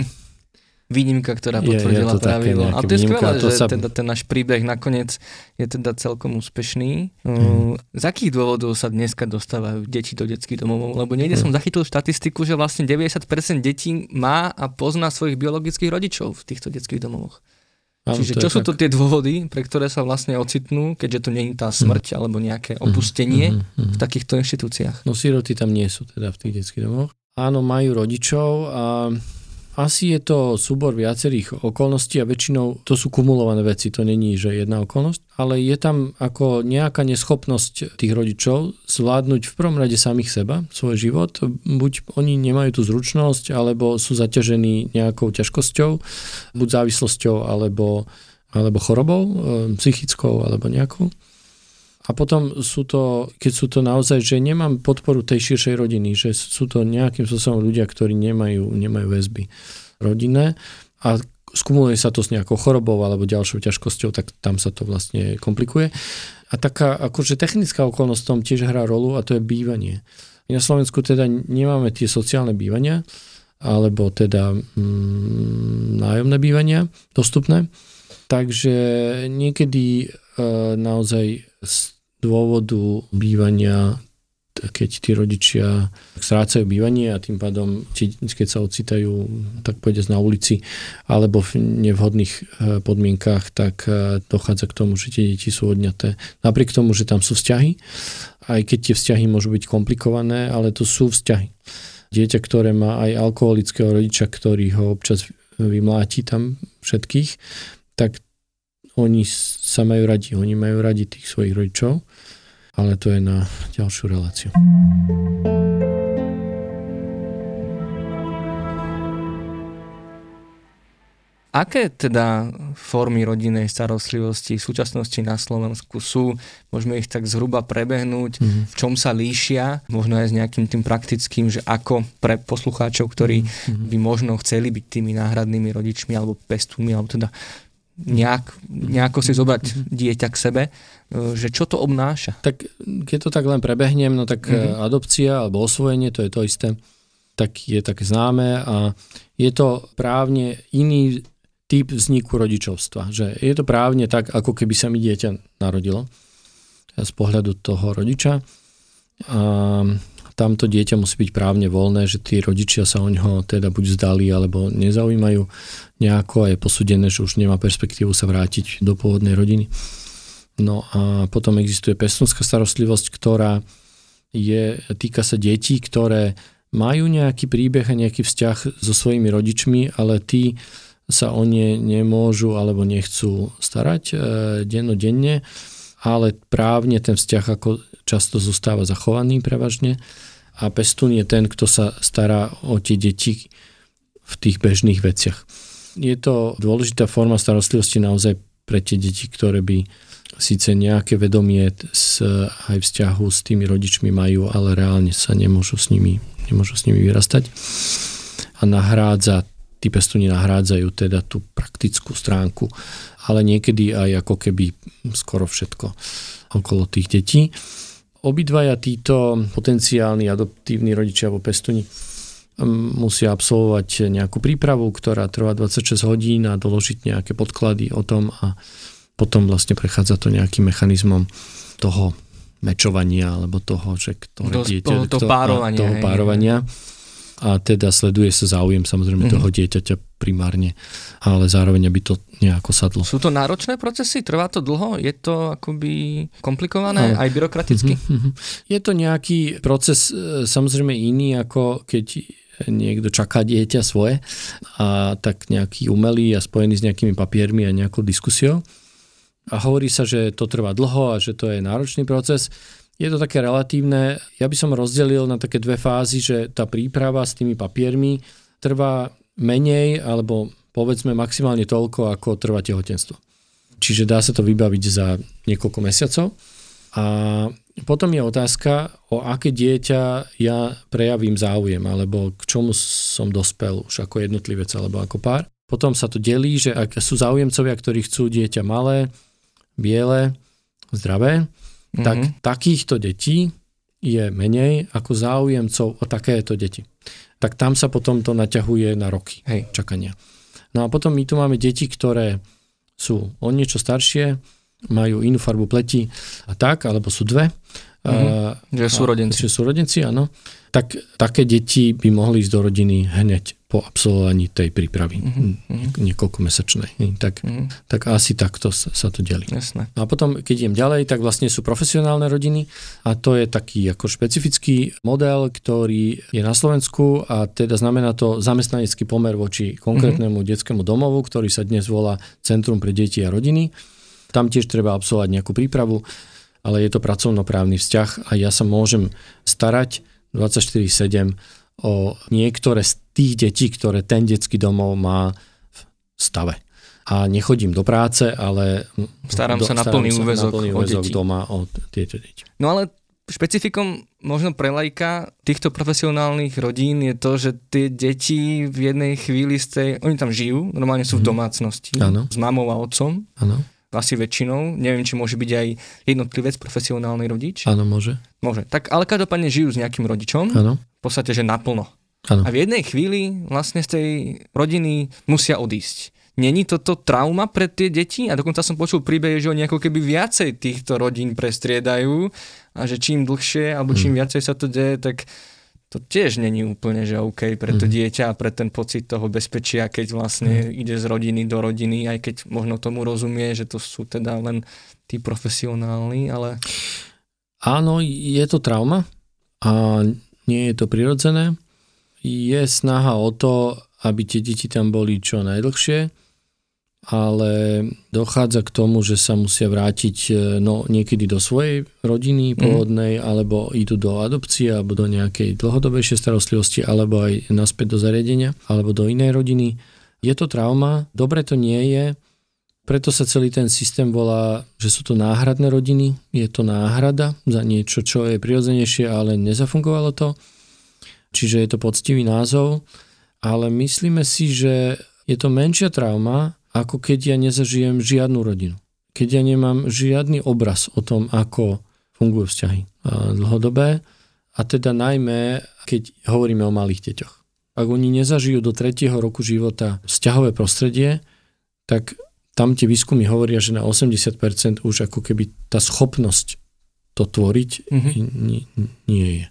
výnimka, ktorá potvrdila je, je pravidlo. A to je skvelé, že sa... teda ten náš príbeh nakoniec je teda celkom úspešný. Mm. Z akých dôvodov sa dneska dostávajú deti do detských domov? Lebo niekde mm. som zachytil štatistiku, že vlastne deväťdesiat percent detí má a pozná svojich biologických rodičov v týchto detských domovoch. Áno, čiže čo sú tak... to tie dôvody, pre ktoré sa vlastne ocitnú, keďže to nie je tá smrť mm. alebo nejaké opustenie mm. Mm. v takýchto inštitúciách? No síroty tam nie sú teda v tých detských domovoch. Áno, majú rodičov a asi je to súbor viacerých okolností a väčšinou to sú kumulované veci, to není, že jedna okolnosť, ale je tam ako nejaká neschopnosť tých rodičov zvládnuť v prvom rade samých seba, svoj život, buď oni nemajú tú zručnosť, alebo sú zaťažení nejakou ťažkosťou, buď závislosťou, alebo, alebo chorobou, psychickou, alebo nejakou. A potom sú to, keď sú to naozaj, že nemám podporu tej širšej rodiny, že sú to nejakým spôsobom ľudia, ktorí nemajú, nemajú väzby rodinné a skumuluje sa to s nejakou chorobou alebo ďalšou ťažkosťou, tak tam sa to vlastne komplikuje. A taká akože technická okolnosť tam tiež hrá rolu a to je bývanie. Na Slovensku teda nemáme tie sociálne bývania alebo teda mm, nájomné bývania dostupné, takže niekedy e, naozaj dôvodu bývania, keď tí rodičia strácajú bývanie a tým pádom, keď sa ocitajú, tak povediac na ulici alebo v nevhodných podmienkách, tak dochádza k tomu, že tie deti sú odňaté. Napriek tomu, že tam sú vzťahy, aj keď tie vzťahy môžu byť komplikované, ale to sú vzťahy. Dieťa, ktoré má aj alkoholického rodiča, ktorý ho občas vymláti tam všetkých, tak oni sa majú radi, oni majú radi tých svojich rodičov, ale to je na ďalšiu reláciu. Aké teda formy rodinnej starostlivosti v súčasnosti na Slovensku sú? Môžeme ich tak zhruba prebehnúť, mm-hmm. v čom sa líšia, možno aj s nejakým tým praktickým, že ako pre poslucháčov, ktorí mm-hmm. by možno chceli byť tými náhradnými rodičmi alebo pestúmi, alebo teda Nejak, nejako si zobrať dieťa k sebe, že čo to obnáša? Tak keď to tak len prebehnem, no tak mm-hmm. adopcia alebo osvojenie, to je to isté, tak je také známe a je to právne iný typ vzniku rodičovstva, že je to právne tak, ako keby sa mi dieťa narodilo z pohľadu toho rodiča a tamto dieťa musí byť právne voľné, že tí rodičia sa o ňoho teda buď vzdali, alebo nezaujímajú nejako a je posúdené, že už nemá perspektívu sa vrátiť do pôvodnej rodiny. No a potom existuje pestúnska starostlivosť, ktorá je, týka sa detí, ktoré majú nejaký príbeh a nejaký vzťah so svojimi rodičmi, ale tí sa o ne nemôžu alebo nechcú starať e, dennodenne, ale právne ten vzťah ako často zostáva zachovaný prevažne a pestún je ten, kto sa stará o tie deti v tých bežných veciach. Je to dôležitá forma starostlivosti naozaj pre tie deti, ktoré by síce nejaké vedomie s, aj vzťahu s tými rodičmi majú, ale reálne sa nemôžu s nimi, nemôžu s nimi vyrastať. A nahrádza, tí pestúni nahrádzajú teda tú praktickú stránku, ale niekedy aj ako keby skoro všetko okolo tých detí. Obidvaja títo potenciálni adoptívni rodičia alebo pestúni musia absolvovať nejakú prípravu, ktorá trvá dvadsaťšesť hodín a doložiť nejaké podklady o tom a potom vlastne prechádza to nejakým mechanizmom toho mečovania alebo toho, že ktoré to, dieťa, to, to kto, párovania, toho párovania. A teda sleduje sa záujem samozrejme toho dieťaťa primárne, ale zároveň aby to nejako sadlo. Sú to náročné procesy? Trvá to dlho? Je to akoby komplikované? Aj, aj byrokraticky? Mm-hmm. Je to nejaký proces samozrejme iný, ako keď niekto čaká dieťa svoje a tak nejaký umelý a spojený s nejakými papiermi a nejakou diskusiou. A hovorí sa, že to trvá dlho a že to je náročný proces. Je to také relatívne. Ja by som rozdelil na také dve fázy, že tá príprava s tými papiermi trvá menej, alebo povedzme maximálne toľko, ako trvá tehotenstvo. Čiže dá sa to vybaviť za niekoľko mesiacov. A potom je otázka, o aké dieťa ja prejavím záujem, alebo k čomu som dospel už ako jednotlivec, alebo ako pár. Potom sa to delí, že ak sú záujemcovia, ktorí chcú dieťa malé, biele, zdravé, mm-hmm. tak takýchto detí je menej ako záujemcov o takéto deti. Tak tam sa potom to naťahuje na roky Hej. čakania. No a potom my tu máme deti, ktoré sú o niečo staršie, majú inú farbu pleti a tak, alebo sú dve. Mm-hmm. A, že sú rodenci. Že sú rodenci, áno. Tak také deti by mohli ísť do rodiny hneď po absolvovaní tej prípravy. Mm-hmm. Niekoľko mesačnej. Tak, mm-hmm. tak asi takto sa, sa to delí. Jasné. A potom, keď idem ďalej, tak vlastne sú profesionálne rodiny a to je taký ako špecifický model, ktorý je na Slovensku a teda znamená to zamestnanecký pomer voči konkrétnemu mm-hmm. detskému domovu, ktorý sa dnes volá Centrum pre deti a rodiny. Tam tiež treba absolvovať nejakú prípravu, ale je to pracovnoprávny vzťah a ja sa môžem starať dvadsaťštyri sedem o niektoré z tých detí, ktoré ten detský domov má v stave. A nechodím do práce, ale starám do, sa na plný úväzok, na plný úväzok o doma o tieto deti. No ale špecifikom možno pre laika týchto profesionálnych rodín je to, že tie deti v jednej chvíli z tej, oni tam žijú, normálne sú v domácnosti, ano. S mamou a otcom. Áno. Asi väčšinou. Neviem, či môže byť aj jednotlivec, profesionálny rodič. Áno, môže. Môže. Tak, ale každopádne žijú s nejakým rodičom. Áno. V podstate, že naplno. Áno. A v jednej chvíli vlastne z tej rodiny musia odísť. Není toto trauma pre tie deti? A dokonca som počul príbehy, že oni ako keby viacej týchto rodín prestriedajú a že čím dlhšie, alebo čím hmm. viacej sa to deje, tak to tiež není úplne, že OK pre to hmm. dieťa a pre ten pocit toho bezpečia, keď vlastne hmm. ide z rodiny do rodiny, aj keď možno tomu rozumie, že to sú teda len tí profesionálni, ale... Áno, je to trauma a nie je to prirodzené. Je snaha o to, aby tie deti tam boli čo najdlhšie, ale dochádza k tomu, že sa musia vrátiť no, niekedy do svojej rodiny pôvodnej, mm. alebo idú do adopcie, alebo do nejakej dlhodobejšej starostlivosti, alebo aj naspäť do zariadenia, alebo do inej rodiny. Je to trauma, dobre to nie je, preto sa celý ten systém volá, že sú to náhradné rodiny, je to náhrada za niečo, čo je prirodzenejšie, ale nezafungovalo to. Čiže je to poctivý názov, ale myslíme si, že je to menšia trauma, ako keď ja nezažijem žiadnu rodinu. Keď ja nemám žiadny obraz o tom, ako fungujú vzťahy dlhodobé, a teda najmä, keď hovoríme o malých deťoch. Ak oni nezažijú do tretieho roku života vzťahové prostredie, tak tam tie výskumy hovoria, že na osemdesiat percent už ako keby tá schopnosť to tvoriť mm-hmm. nie, nie je.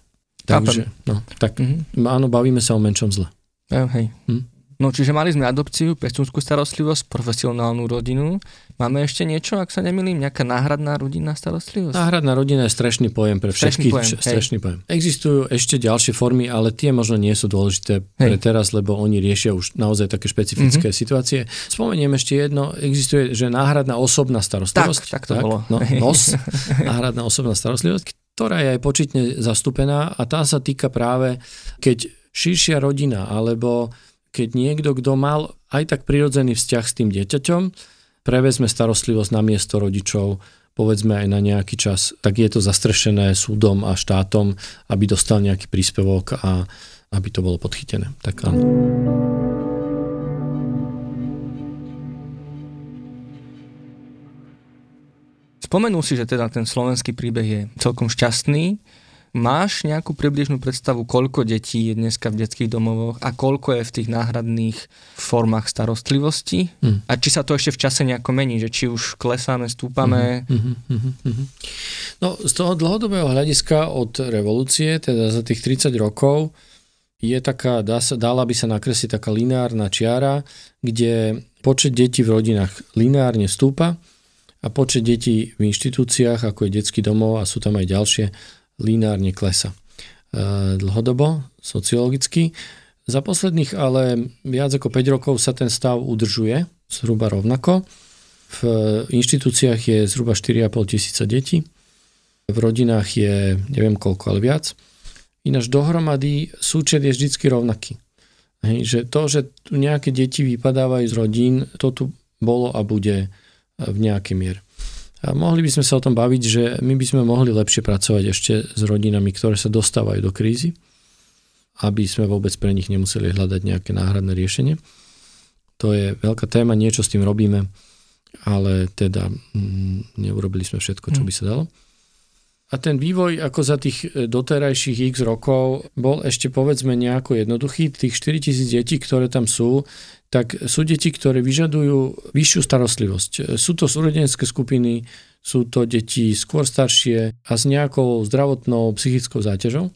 Takže, no, tak mm-hmm. áno, bavíme sa o menšom zle. Oh, hej. Hm? No, čiže mali sme adopciu, pestúnskú starostlivosť, profesionálnu rodinu. Máme ešte niečo, ak sa nemýlim, nejaká náhradná rodinná starostlivosť? Náhradná rodina je strašný pojem pre všetkých. Strašný, strašný pojem. Existujú ešte ďalšie formy, ale tie možno nie sú dôležité pre hej. teraz, lebo oni riešia už naozaj také špecifické mm-hmm. situácie. Spomeniem ešte jedno, existuje, že náhradná osobná starostlivosť. Tak, tak to tak, bolo. No, nos, náhradná osobná starostlivosť, ktorá je aj početne zastúpená a tá sa týka práve, keď širšia rodina, alebo keď niekto, kto mal aj tak prirodzený vzťah s tým dieťaťom, prevezme starostlivosť na miesto rodičov, povedzme aj na nejaký čas, tak je to zastrešené súdom a štátom, aby dostal nejaký príspevok a aby to bolo podchytené. Tak áno. Spomenul si, že teda ten slovenský príbeh je celkom šťastný. Máš nejakú približnú predstavu, koľko detí je dneska v detských domovoch a koľko je v tých náhradných formách starostlivosti? Mm. A či sa to ešte v čase nejako mení, že či už klesáme, stúpame? Mm-hmm, mm-hmm, mm-hmm. No, z toho dlhodobého hľadiska od revolúcie, teda za tých tridsať rokov, je taká, dá sa, dala by sa nakresliť taká lineárna čiara, kde počet detí v rodinách lineárne stúpa a počet detí v inštitúciách, ako je detský domov a sú tam aj ďalšie, lineárne klesa. Dlhodobo, sociologicky. Za posledných ale viac ako päť rokov sa ten stav udržuje zhruba rovnako. V inštitúciách je zhruba štyri a pol tisíca detí. V rodinách je neviem koľko, ale viac. Ináč dohromady súčet je vždycky rovnaký. Hej, že to, že tu nejaké deti vypadávajú z rodín, to tu bolo a bude v nejakej miere. A mohli by sme sa o tom baviť, že my by sme mohli lepšie pracovať ešte s rodinami, ktoré sa dostávajú do krízy, aby sme vôbec pre nich nemuseli hľadať nejaké náhradné riešenie. To je veľká téma, niečo s tým robíme, ale teda mm, neurobili sme všetko, čo by sa dalo. A ten vývoj ako za tých doterajších x rokov bol ešte povedzme nejako jednoduchý. Tých štyritisíc detí, ktoré tam sú, tak sú deti, ktoré vyžadujú vyššiu starostlivosť. Sú to súrodenské skupiny, sú to deti skôr staršie a s nejakou zdravotnou psychickou záťažou.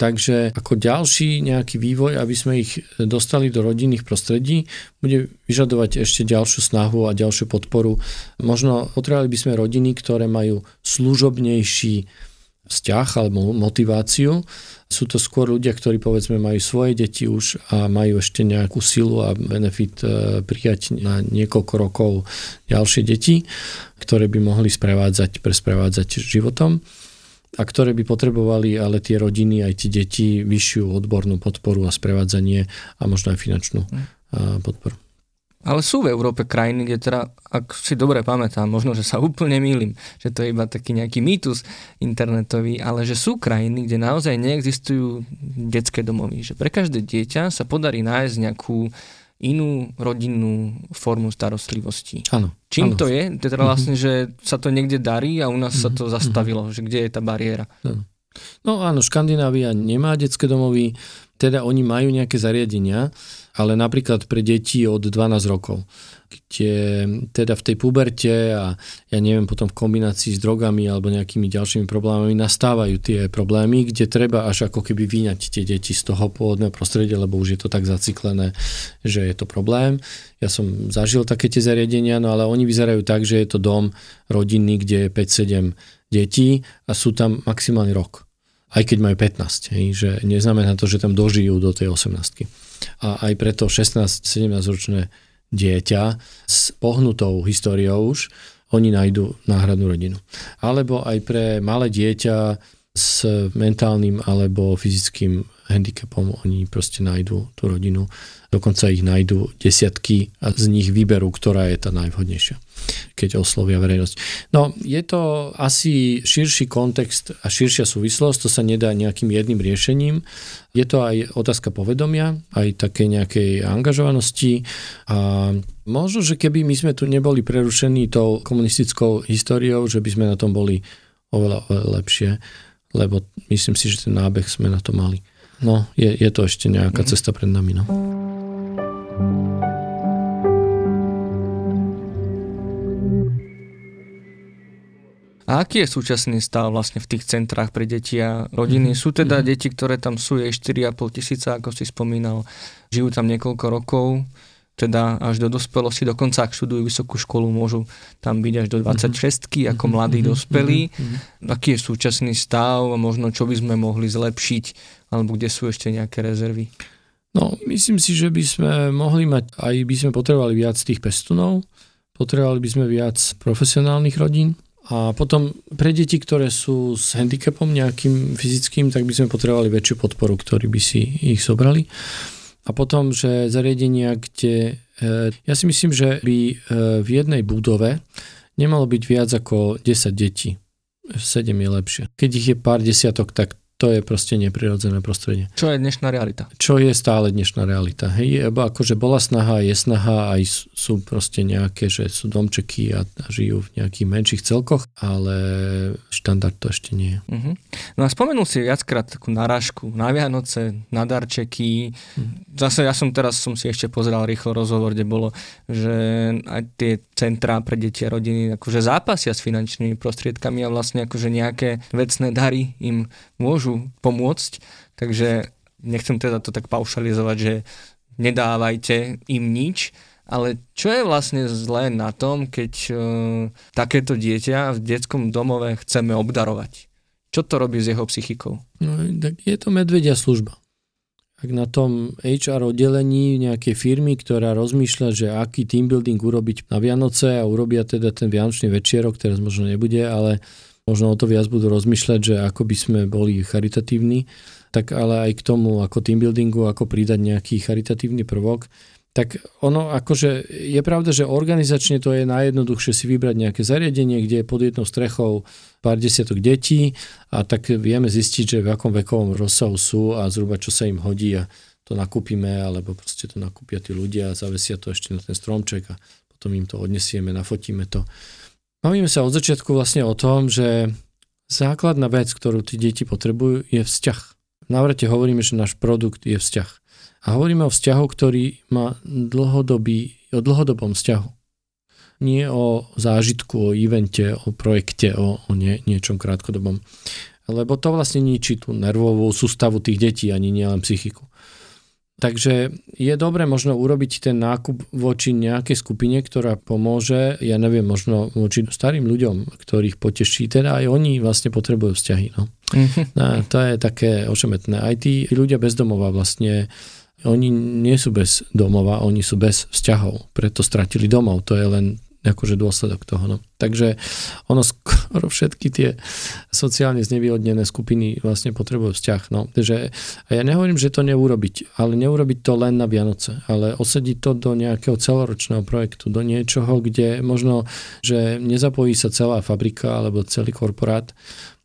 Takže ako ďalší nejaký vývoj, aby sme ich dostali do rodinných prostredí, bude vyžadovať ešte ďalšiu snahu a ďalšiu podporu. Možno potrebovali by sme rodiny, ktoré majú služobnejší vzťah alebo motiváciu. Sú to skôr ľudia, ktorí povedzme majú svoje deti už a majú ešte nejakú silu a benefit prijať na niekoľko rokov ďalšie deti, ktoré by mohli sprevádzať, presprevádzať životom a ktoré by potrebovali ale tie rodiny, aj tie deti, vyššiu odbornú podporu a sprevádzanie a možno aj finančnú podporu. Ale sú v Európe krajiny, kde teda, ak si dobre pamätám, možno, že sa úplne mýlim, že to je iba taký nejaký mýtus internetový, ale že sú krajiny, kde naozaj neexistujú detské domovy. Že pre každé dieťa sa podarí nájsť nejakú inú rodinnú formu starostlivosti. Áno. Čím ano. To je? To je teda vlastne, že sa to niekde darí a u nás sa to zastavilo. Že kde je tá bariéra? Áno. No áno, Škandinávia nemá detské domovy, teda oni majú nejaké zariadenia, ale napríklad pre deti od dvanásť rokov, kde teda v tej puberte a ja neviem, potom v kombinácii s drogami alebo nejakými ďalšími problémami nastávajú tie problémy, kde treba až ako keby vyňať tie deti z toho pôvodného prostredia, lebo už je to tak zaciklené, že je to problém. Ja som zažil také tie zariadenia, no ale oni vyzerajú tak, že je to dom rodinný, kde je päť sedem detí a sú tam maximálne rok. Aj keď majú pätnásť, hej, že neznamená to, že tam dožijú do tej osemnástky. A aj preto šestnásť sedemnásťročné dieťa s pohnutou históriou už, oni nájdu náhradnú rodinu. Alebo aj pre malé dieťa s mentálnym alebo fyzickým handicapom, oni proste nájdu tú rodinu. Dokonca ich nájdu desiatky a z nich vyberú, ktorá je tá najvhodnejšia, keď oslovia verejnosť. No, je to asi širší kontext a širšia súvislosť, to sa nedá nejakým jedným riešením. Je to aj otázka povedomia, aj také nejakej angažovanosti a možno, že keby my sme tu neboli prerušení tou komunistickou históriou, že by sme na tom boli oveľa, oveľa lepšie, lebo myslím si, že ten nábeh sme na to mali. No, je, je to ešte nejaká cesta pred nami, no. A aký je súčasný stav vlastne v tých centrách pre deti a rodiny? Sú teda deti, ktoré tam sú, je štyri a pol tisíca, ako si spomínal, žijú tam niekoľko rokov, teda až do dospelosti, dokonca ak študujú vysokú školu, môžu tam byť až do dvadsaťšestky ako mladí dospelí. Aký je súčasný stav a možno čo by sme mohli zlepšiť? Alebo kde sú ešte nejaké rezervy? No, myslím si, že by sme mohli mať, aj by sme potrebovali viac tých pestunov, potrebovali by sme viac profesionálnych rodín a potom pre deti, ktoré sú s handicapom nejakým fyzickým, tak by sme potrebovali väčšiu podporu, ktorí by si ich zobrali. A potom, že zariadenia, kde... Ja si myslím, že by v jednej budove nemalo byť viac ako desať detí. sedem je lepšie. Keď ich je pár desiatok, tak to je proste neprirodzené prostredie. Čo je dnešná realita? Čo je stále dnešná realita. Hej, akože bola snaha, je snaha, aj sú proste nejaké, že sú domčeky a žijú v nejakých menších celkoch, ale štandard to ešte nie je. Uh-huh. No a spomenul si viackrát takú narážku na Vianoce, na darčeky. Uh-huh. Zase ja som teraz som si ešte pozeral rýchlo rozhovor, kde bolo, že aj tie centrá pre deti a rodiny akože zápasia s finančnými prostriedkami a vlastne akože nejaké vecné dary im môžu pomôcť, takže nechcem teda to tak paušalizovať, že nedávajte im nič, ale čo je vlastne zlé na tom, keď uh, takéto dieťa v detskom domove chceme obdarovať? Čo to robí s jeho psychikou? No, tak je to medvedia služba. Ak na tom há er oddelení nejakej firmy, ktorá rozmýšľa, že aký team building urobiť na Vianoce a urobia teda ten vianočný večierok, teraz možno nebude, ale možno o to viac budú rozmýšľať, že ako by sme boli charitatívni, tak ale aj k tomu ako team buildingu, ako pridať nejaký charitatívny prvok, tak ono akože je pravda, že organizačne to je najjednoduchšie si vybrať nejaké zariadenie, kde je pod jednou strechou pár desiatok detí a tak vieme zistiť, že v akom vekovom rozsahu sú a zhruba čo sa im hodí a to nakúpime, alebo proste to nakúpia tí ľudia a zavesia to ešte na ten stromček a potom im to odnesieme, nafotíme to. Bavíme sa od začiatku vlastne o tom, že základná vec, ktorú tí deti potrebujú, je vzťah. V Návrate hovoríme, že náš produkt je vzťah. A hovoríme o vzťahu, ktorý má dlhodobý, o dlhodobom vzťahu. Nie o zážitku, o evente, o projekte, o, o nie, niečom krátkodobom. Lebo to vlastne ničí tú nervovú sústavu tých detí, ani nielen psychiku. Takže je dobre možno urobiť ten nákup voči nejakej skupine, ktorá pomôže, ja neviem, možno voči starým ľuďom, ktorých poteší, teda aj oni vlastne potrebujú vzťahy. No. Mm-hmm. A to je také ošemetné. Aj tí ľudia bez domova vlastne, oni nie sú bez domova, oni sú bez vzťahov, preto stratili domov, to je len akože dôsledok toho. No. Takže ono skoro všetky tie sociálne znevýhodnené skupiny vlastne potrebujú vzťah. No. Takže, a ja nehovorím, že to neurobiť, ale neurobiť to len na Vianoce, ale osadiť to do nejakého celoročného projektu, do niečoho, kde možno, že nezapojí sa celá fabrika alebo celý korporát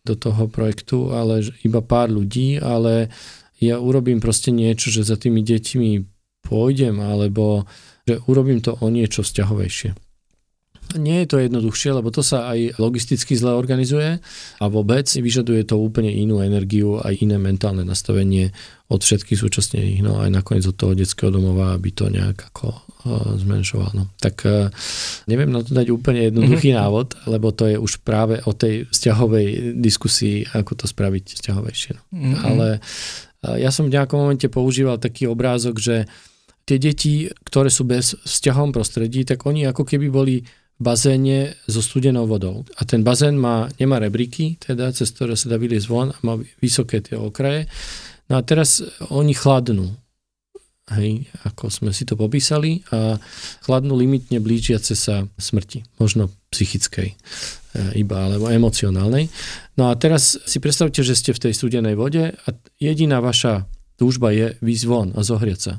do toho projektu, ale iba pár ľudí, ale ja urobím proste niečo, že za tými deťmi pôjdem, alebo že urobím to o niečo vzťahovejšie. Nie je to jednoduchšie, lebo to sa aj logisticky zle organizuje a vôbec vyžaduje to úplne inú energiu a iné mentálne nastavenie od všetkých súčasnených, no aj nakoniec od toho detského domova, aby to nejak ako uh, zmenšovalo. No. Tak uh, neviem na to dať úplne jednoduchý mm-hmm. návod, lebo to je už práve o tej vzťahovej diskusii, ako to spraviť vzťahovejšie. No. Mm-hmm. Ale uh, ja som v nejakom momente používal taký obrázok, že tie deti, ktoré sú bez vzťahom prostredí, tak oni ako keby boli v bazéne so studenou vodou. A ten bazén má, nemá rebríky, teda cez ktoré sa dá vyliezť von a má vysoké tie okraje. No a teraz oni chladnú. Hej, ako sme si to popísali, a chladnú limitne blížiace sa smrti, možno psychickej iba, alebo emocionálnej. No a teraz si predstavte, že ste v tej studenej vode a jediná vaša túžba je vyjsť von a zohrieť sa.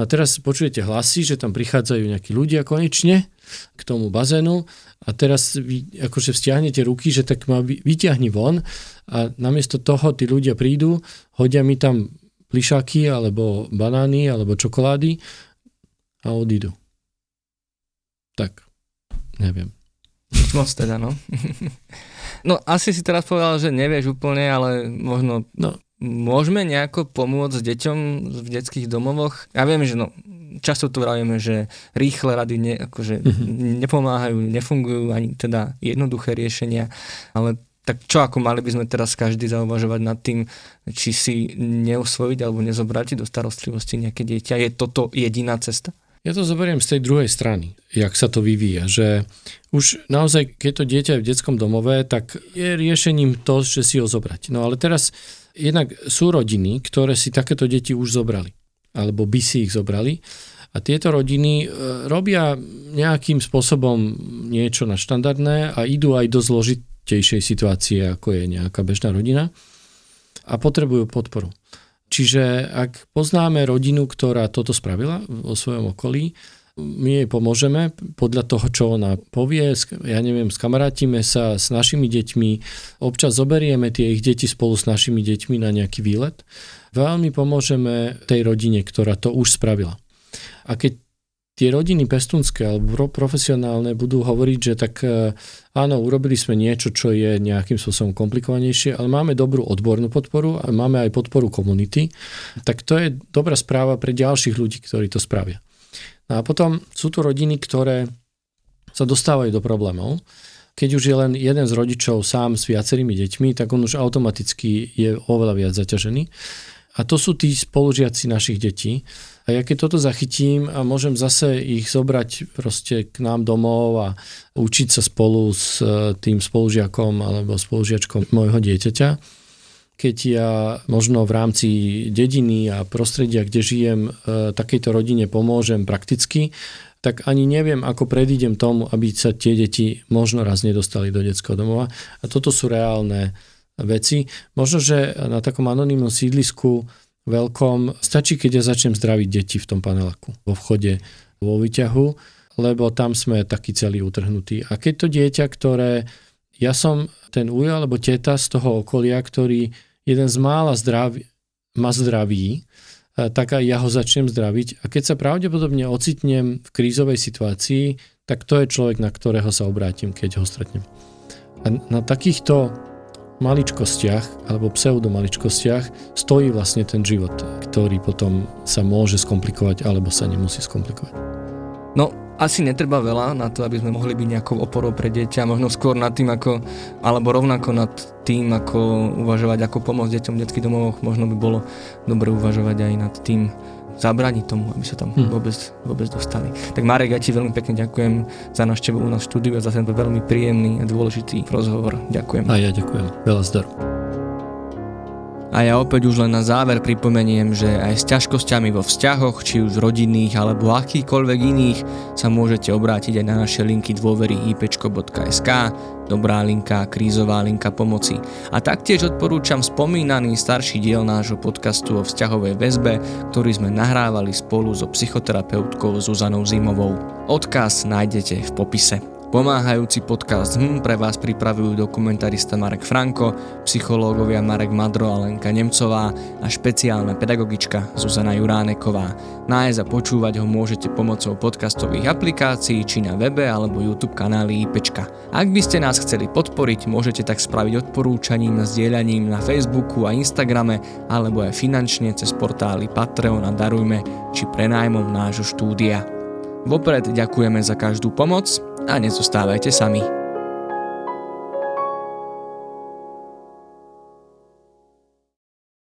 A teraz počujete hlasy, že tam prichádzajú nejakí ľudia konečne k tomu bazénu a teraz vy akože vzťahnete ruky, že tak ma vyťahni von a namiesto toho tí ľudia prídu, hodia mi tam plišáky alebo banány alebo čokolády a odídu. Tak, neviem. Moc teda, no. No asi si teraz povedal, že nevieš úplne, ale možno... No. Môžeme nejako pomôcť deťom v detských domovoch? Ja viem, že no, často tu vravíme, že rýchle rady ne, akože mm-hmm. nepomáhajú, nefungujú, ani teda jednoduché riešenia, ale tak čo ako mali by sme teraz každý zauvažovať nad tým, či si neosvojiť alebo nezobrať do starostlivosti nejaké dieťa? Je toto jediná cesta? Ja to zoberiem z tej druhej strany, jak sa to vyvíja, že už naozaj, keď to dieťa je v detskom domove, tak je riešením to, že si ho zobrať. No ale teraz jednak sú rodiny, ktoré si takéto deti už zobrali, alebo by si ich zobrali a tieto rodiny robia nejakým spôsobom niečo na štandardné a idú aj do zložitejšej situácie, ako je nejaká bežná rodina a potrebujú podporu. Čiže ak poznáme rodinu, ktorá toto spravila vo svojom okolí, my jej pomôžeme podľa toho, čo ona povie. Ja neviem, skamarátime sa s našimi deťmi, občas zoberieme tie ich deti spolu s našimi deťmi na nejaký výlet. Veľmi pomôžeme tej rodine, ktorá to už spravila. A keď tie rodiny pestúnske alebo profesionálne budú hovoriť, že tak áno, urobili sme niečo, čo je nejakým spôsobom komplikovanejšie, ale máme dobrú odbornú podporu a máme aj podporu komunity, tak to je dobrá správa pre ďalších ľudí, ktorí to spravia. No a potom sú tu rodiny, ktoré sa dostávajú do problémov. Keď už je len jeden z rodičov sám s viacerými deťmi, tak on už automaticky je oveľa viac zaťažený. A to sú tí spolužiaci našich detí. A ja keď toto zachytím a môžem zase ich zobrať proste k nám domov a učiť sa spolu s tým spolužiakom alebo spolužiačkom môjho dieťaťa, keď ja možno v rámci dediny a prostredia, kde žijem, takejto rodine pomôžem prakticky, tak ani neviem, ako predídem tomu, aby sa tie deti možno raz nedostali do detského domova. A toto sú reálne veci. Možno, že na takom anonymnom sídlisku veľkom stačí, keď ja začnem zdraviť deti v tom paneláku, vo vchode, vo výťahu, lebo tam sme taký celý utrhnutý. A keď to dieťa, ktoré ja som ten ujo alebo teta z toho okolia, ktorý jeden z mála zdrav, má zdravý tak aj ja ho začnem zdraviť. A keď sa pravdepodobne ocitnem v krízovej situácii, tak to je človek, na ktorého sa obrátim, keď ho stretnem. A na takýchto maličkostiach alebo pseudomaličkostiach stojí vlastne ten život, ktorý potom sa môže skomplikovať alebo sa nemusí skomplikovať. No, asi netreba veľa na to, aby sme mohli byť nejakou oporou pre dieťa, možno skôr nad tým, ako, alebo rovnako nad tým, ako uvažovať, ako pomôcť deťom v detských domovoch, možno by bolo dobre uvažovať aj nad tým, zabrániť tomu, aby sa tam hmm. vôbec, vôbec dostali. Tak Marek, ja ti veľmi pekne ďakujem za návštevu u nás v štúdiu a za ten veľmi príjemný a dôležitý rozhovor. Ďakujem. A ja ďakujem. Veľa zdaru. A ja opäť už len na záver pripomeniem, že aj s ťažkosťami vo vzťahoch, či už rodinných alebo akýchkoľvek iných, sa môžete obrátiť aj na naše linky dôvery í pé čko bodka es ká, Dobrá linka, Krízová linka pomoci. A taktiež odporúčam spomínaný starší diel nášho podcastu o vzťahovej väzbe, ktorý sme nahrávali spolu so psychoterapeutkou Zuzanou Zimovou. Odkaz nájdete v popise. Pomáhajúci podcast hm pre vás pripravujú dokumentarista Marek Franko, psychológovia Marek Madro a Lenka Nemcová a špeciálna pedagogička Zuzana Juráneková. Nájsť a počúvať ho môžete pomocou podcastových aplikácií či na webe alebo YouTube kanáli IPčka. Ak by ste nás chceli podporiť, môžete tak spraviť odporúčaním a zdieľaním na Facebooku a Instagrame alebo aj finančne cez portály Patreon a Darujme či prenájmom nášho štúdia. Vopred ďakujeme za každú pomoc a nezostávajte sami.